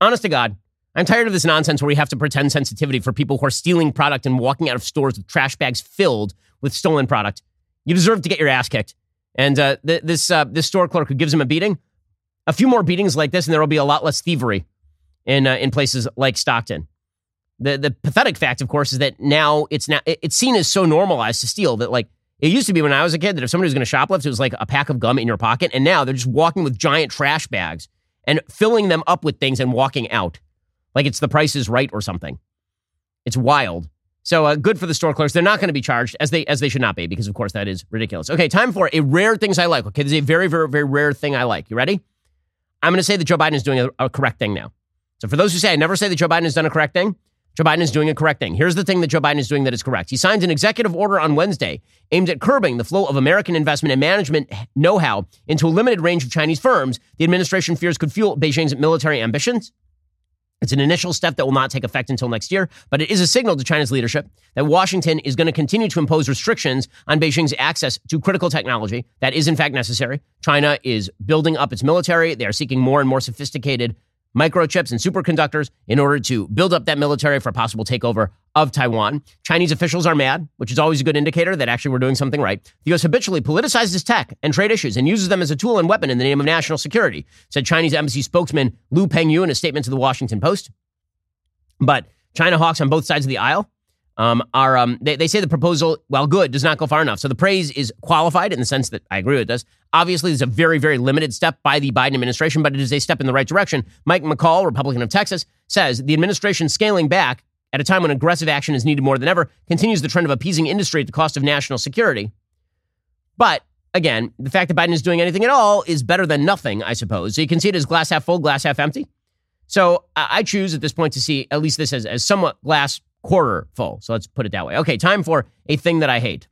Honest to God, I'm tired of this nonsense where we have to pretend sensitivity for people who are stealing product and walking out of stores with trash bags filled with stolen product. You deserve to get your ass kicked. And this store clerk who gives him a beating, a few more beatings like this, and there will be a lot less thievery in places like Stockton. The pathetic fact, of course, is that now it's seen as so normalized to steal that, like, it used to be when I was a kid that if somebody was going to shoplift, it was like a pack of gum in your pocket. And now they're just walking with giant trash bags and filling them up with things and walking out like it's The Price is Right or something. It's wild. So good for the store clerks. They're not going to be charged as they should not be, because, of course, that is ridiculous. OK, time for a rare things I like. OK, this is a very, very, very rare thing I like. You ready? I'm going to say that Joe Biden is doing a correct thing now. So for those who say I never say that Joe Biden has done a correct thing, Joe Biden is doing a correct thing. Here's the thing that Joe Biden is doing that is correct. He signed an executive order on Wednesday aimed at curbing the flow of American investment and management know-how into a limited range of Chinese firms the administration fears could fuel Beijing's military ambitions. It's an initial step that will not take effect until next year, but it is a signal to China's leadership that Washington is going to continue to impose restrictions on Beijing's access to critical technology that is, in fact, necessary. China is building up its military. They are seeking more and more sophisticated microchips and superconductors in order to build up that military for a possible takeover of Taiwan. Chinese officials are mad, which is always a good indicator that actually we're doing something right. The U.S. habitually politicizes tech and trade issues and uses them as a tool and weapon in the name of national security, said Chinese embassy spokesman Liu Pengyu in a statement to the Washington Post. But China hawks on both sides of the aisle they say the proposal, while good, does not go far enough. So the praise is qualified in the sense that I agree with this. Obviously, it's a very, very limited step by the Biden administration, but it is a step in the right direction. Mike McCall, Republican of Texas, says the administration scaling back at a time when aggressive action is needed more than ever continues the trend of appeasing industry at the cost of national security. But again, the fact that Biden is doing anything at all is better than nothing, I suppose. So you can see it as glass half full, glass half empty. So I choose at this point to see at least this as somewhat glass quarter full. So let's put it that way. Okay, time for a thing that I hate.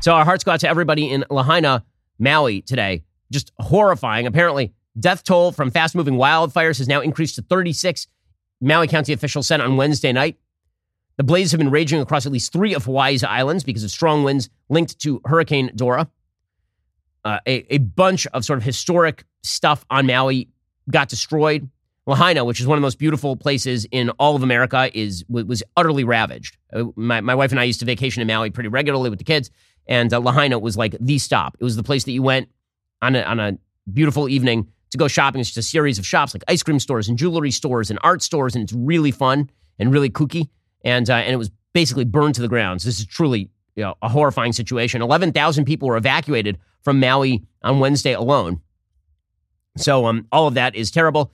So our hearts go out to everybody in Lahaina, Maui today. Just horrifying. Apparently, death toll from fast-moving wildfires has now increased to 36, Maui County officials said on Wednesday night. The blaze have been raging across at least three of Hawaii's islands because of strong winds linked to Hurricane Dora. A bunch of sort of historic stuff on Maui got destroyed. Lahaina, which is one of the most beautiful places in all of America, was utterly ravaged. My wife and I used to vacation in Maui pretty regularly with the kids, and Lahaina was like the stop. It was the place that you went on a beautiful evening to go shopping. It's just a series of shops like ice cream stores and jewelry stores and art stores, and it's really fun and really kooky, and it was basically burned to the ground. So this is truly a horrifying situation. 11,000 people were evacuated from Maui on Wednesday alone. So all of that is terrible.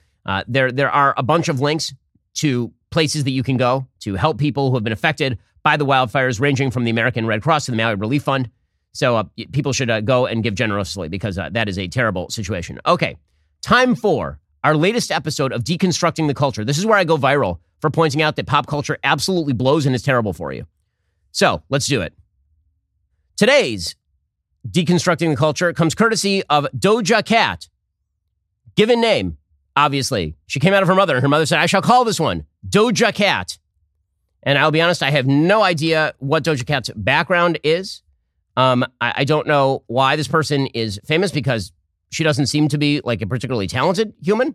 There are a bunch of links to places that you can go to help people who have been affected by the wildfires, ranging from the American Red Cross to the Maui Relief Fund. So people should go and give generously, because that is a terrible situation. Okay, time for our latest episode of Deconstructing the Culture. This is where I go viral for pointing out that pop culture absolutely blows and is terrible for you. So let's do it. Today's Deconstructing the Culture comes courtesy of Doja Cat. Given name, obviously. She came out of her mother, and her mother said, I shall call this one Doja Cat. And I'll be honest, I have no idea what Doja Cat's background is. I don't know why this person is famous, because she doesn't seem to be like a particularly talented human.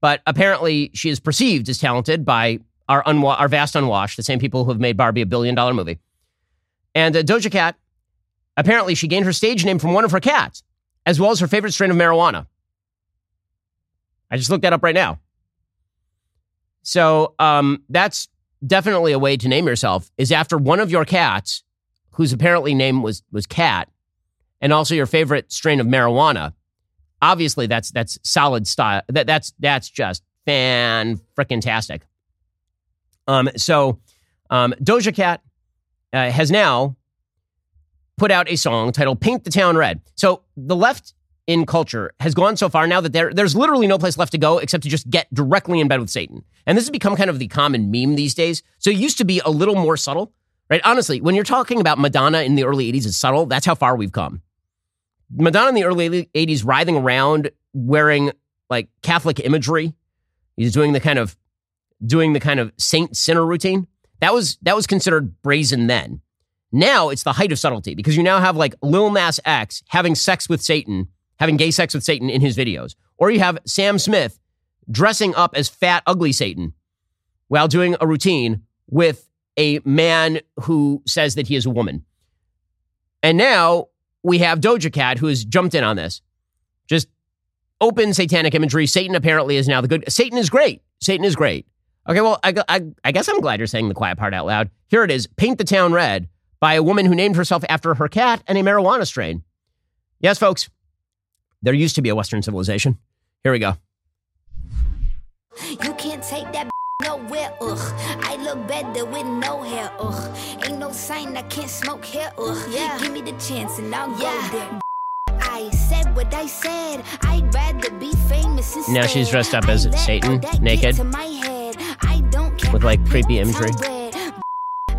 But apparently she is perceived as talented by our vast unwashed, the same people who have made Barbie a billion-dollar movie. And Doja Cat, apparently she gained her stage name from one of her cats, as well as her favorite strain of marijuana. I just looked that up right now. So that's definitely a way to name yourself, is after one of your cats, whose apparently name was Cat, and also your favorite strain of marijuana. Obviously, that's solid style. That's just fan-frickin-tastic. So Doja Cat has now put out a song titled Paint the Town Red. So the left in culture has gone so far now that there's literally no place left to go except to just get directly in bed with Satan. And this has become kind of the common meme these days. So it used to be a little more subtle, right? Honestly, when you're talking about Madonna in the early 80s, it's subtle. That's how far we've come. Madonna in the early 80s writhing around wearing like Catholic imagery. He's doing the kind of saint sinner routine. That was considered brazen then. Now it's the height of subtlety because you now have like Lil Nas X having gay sex with Satan in his videos. Or you have Sam Smith dressing up as fat, ugly Satan while doing a routine with a man who says that he is a woman. And now we have Doja Cat, who has jumped in on this. Just open satanic imagery. Satan apparently is now the good. Satan is great. Satan is great. Okay, well, I guess I'm glad you're saying the quiet part out loud. Here it is. Paint the Town Red by a woman who named herself after her cat and a marijuana strain. Yes, folks, there used to be a Western civilization. Here we go. You can't take that nowhere, ugh. I look better with no hair, ugh. Ain't no sign I can't smoke hair, ugh. Yeah. Give me the chance and I'll go there. I said what I said. I'd rather be famous instead. Now she's dressed up as Satan, naked, with like creepy imagery.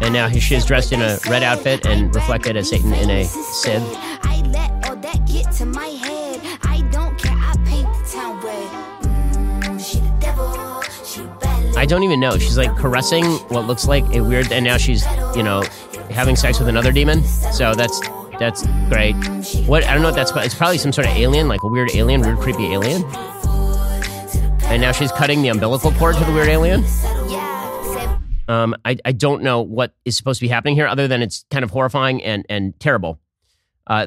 And now she's dressed in a red outfit and reflected as Satan in a sieve. I let all that get to my head. I don't care. I paint the town red. She the devil. She bad. I don't even know. She's like caressing what looks like a weird. And now she's, having sex with another demon. So that's great. What? I don't know what that's. It's probably some sort of alien, like a weird alien, weird creepy alien. And now she's cutting the umbilical cord to the weird alien. I don't know what is supposed to be happening here other than it's kind of horrifying and terrible.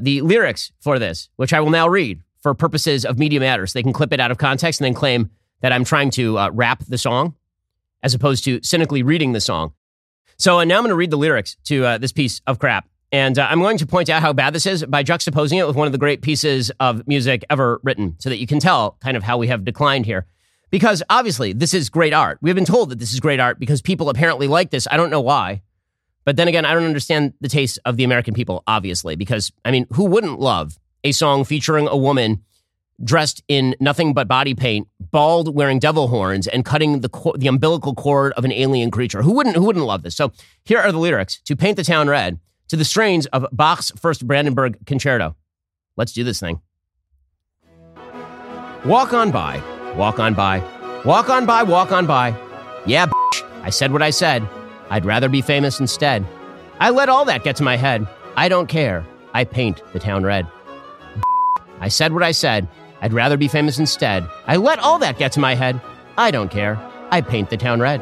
The lyrics for this, which I will now read for purposes of Media Matters. They can clip it out of context and then claim that I'm trying to rap the song as opposed to cynically reading the song. So now I'm going to read the lyrics to this piece of crap. And I'm going to point out how bad this is by juxtaposing it with one of the great pieces of music ever written so that you can tell kind of how we have declined here. Because obviously, this is great art. We've been told that this is great art because people apparently like this. I don't know why. But then again, I don't understand the taste of the American people, obviously, because, I mean, who wouldn't love a song featuring a woman dressed in nothing but body paint, bald, wearing devil horns, and cutting the umbilical cord of an alien creature? Who wouldn't love this? So here are the lyrics to Paint the Town Red to the strains of Bach's First Brandenburg Concerto. Let's do this thing. Walk on by. Walk on by, walk on by, walk on by. Yeah, bitch, I said what I said. I'd rather be famous instead. I let all that get to my head. I don't care. I paint the town red. I said what I said. I'd rather be famous instead. I let all that get to my head. I don't care. I paint the town red.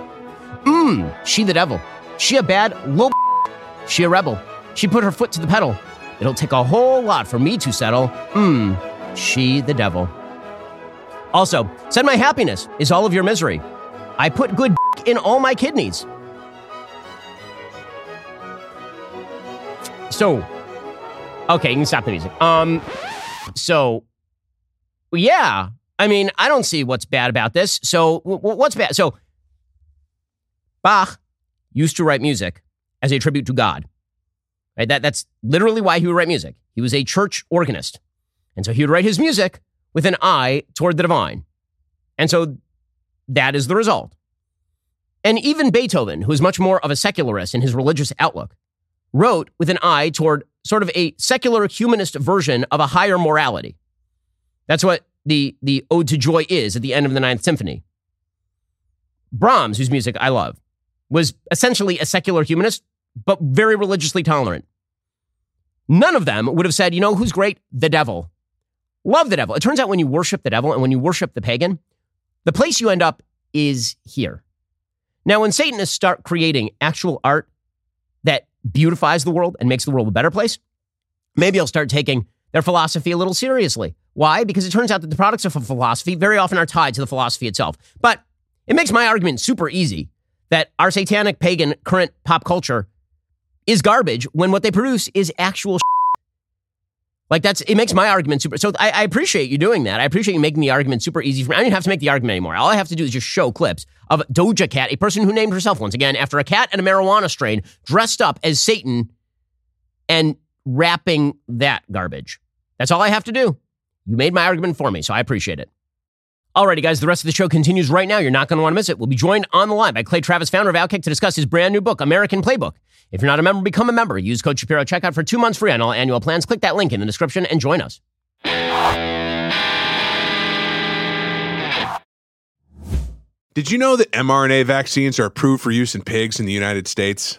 She the devil. She a bad low bitch. She a rebel. She put her foot to the pedal. It'll take a whole lot for me to settle. She the devil. Also, said my happiness is all of your misery. I put good in all my kidneys. So, okay, you can stop the music. Yeah, I mean, I don't see what's bad about this. So, what's bad? So, Bach used to write music as a tribute to God. Right? That's literally why he would write music. He was a church organist. And so he would write his music with an eye toward the divine. And so that is the result. And even Beethoven, who is much more of a secularist in his religious outlook, wrote with an eye toward sort of a secular humanist version of a higher morality. That's what the Ode to Joy is at the end of the Ninth Symphony. Brahms, whose music I love, was essentially a secular humanist, but very religiously tolerant. None of them would have said, who's great? The devil. Love the devil. It turns out when you worship the devil and when you worship the pagan, the place you end up is here. Now, when Satanists start creating actual art that beautifies the world and makes the world a better place, maybe I'll start taking their philosophy a little seriously. Why? Because it turns out that the products of philosophy very often are tied to the philosophy itself. But it makes my argument super easy that our satanic pagan current pop culture is garbage when what they produce is actual shit. It makes my argument super. So I appreciate you doing that. I appreciate you making the argument super easy for me. I don't even have to make the argument anymore. All I have to do is just show clips of Doja Cat, a person who named herself once again after a cat and a marijuana strain, dressed up as Satan and rapping that garbage. That's all I have to do. You made my argument for me, so I appreciate it. Alrighty, guys, the rest of the show continues right now. You're not going to want to miss it. We'll be joined on the line by Clay Travis, founder of Outkick, to discuss his brand new book, American Playbook. If you're not a member, become a member. Use code Shapiro at checkout for 2 months free on all annual plans. Click that link in the description and join us. Did you know that mRNA vaccines are approved for use in pigs in the United States?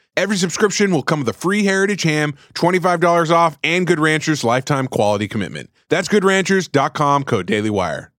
Every subscription will come with a free Heritage ham, $25 off, and Good Ranchers' lifetime quality commitment. That's GoodRanchers.com, code DAILYWIRE.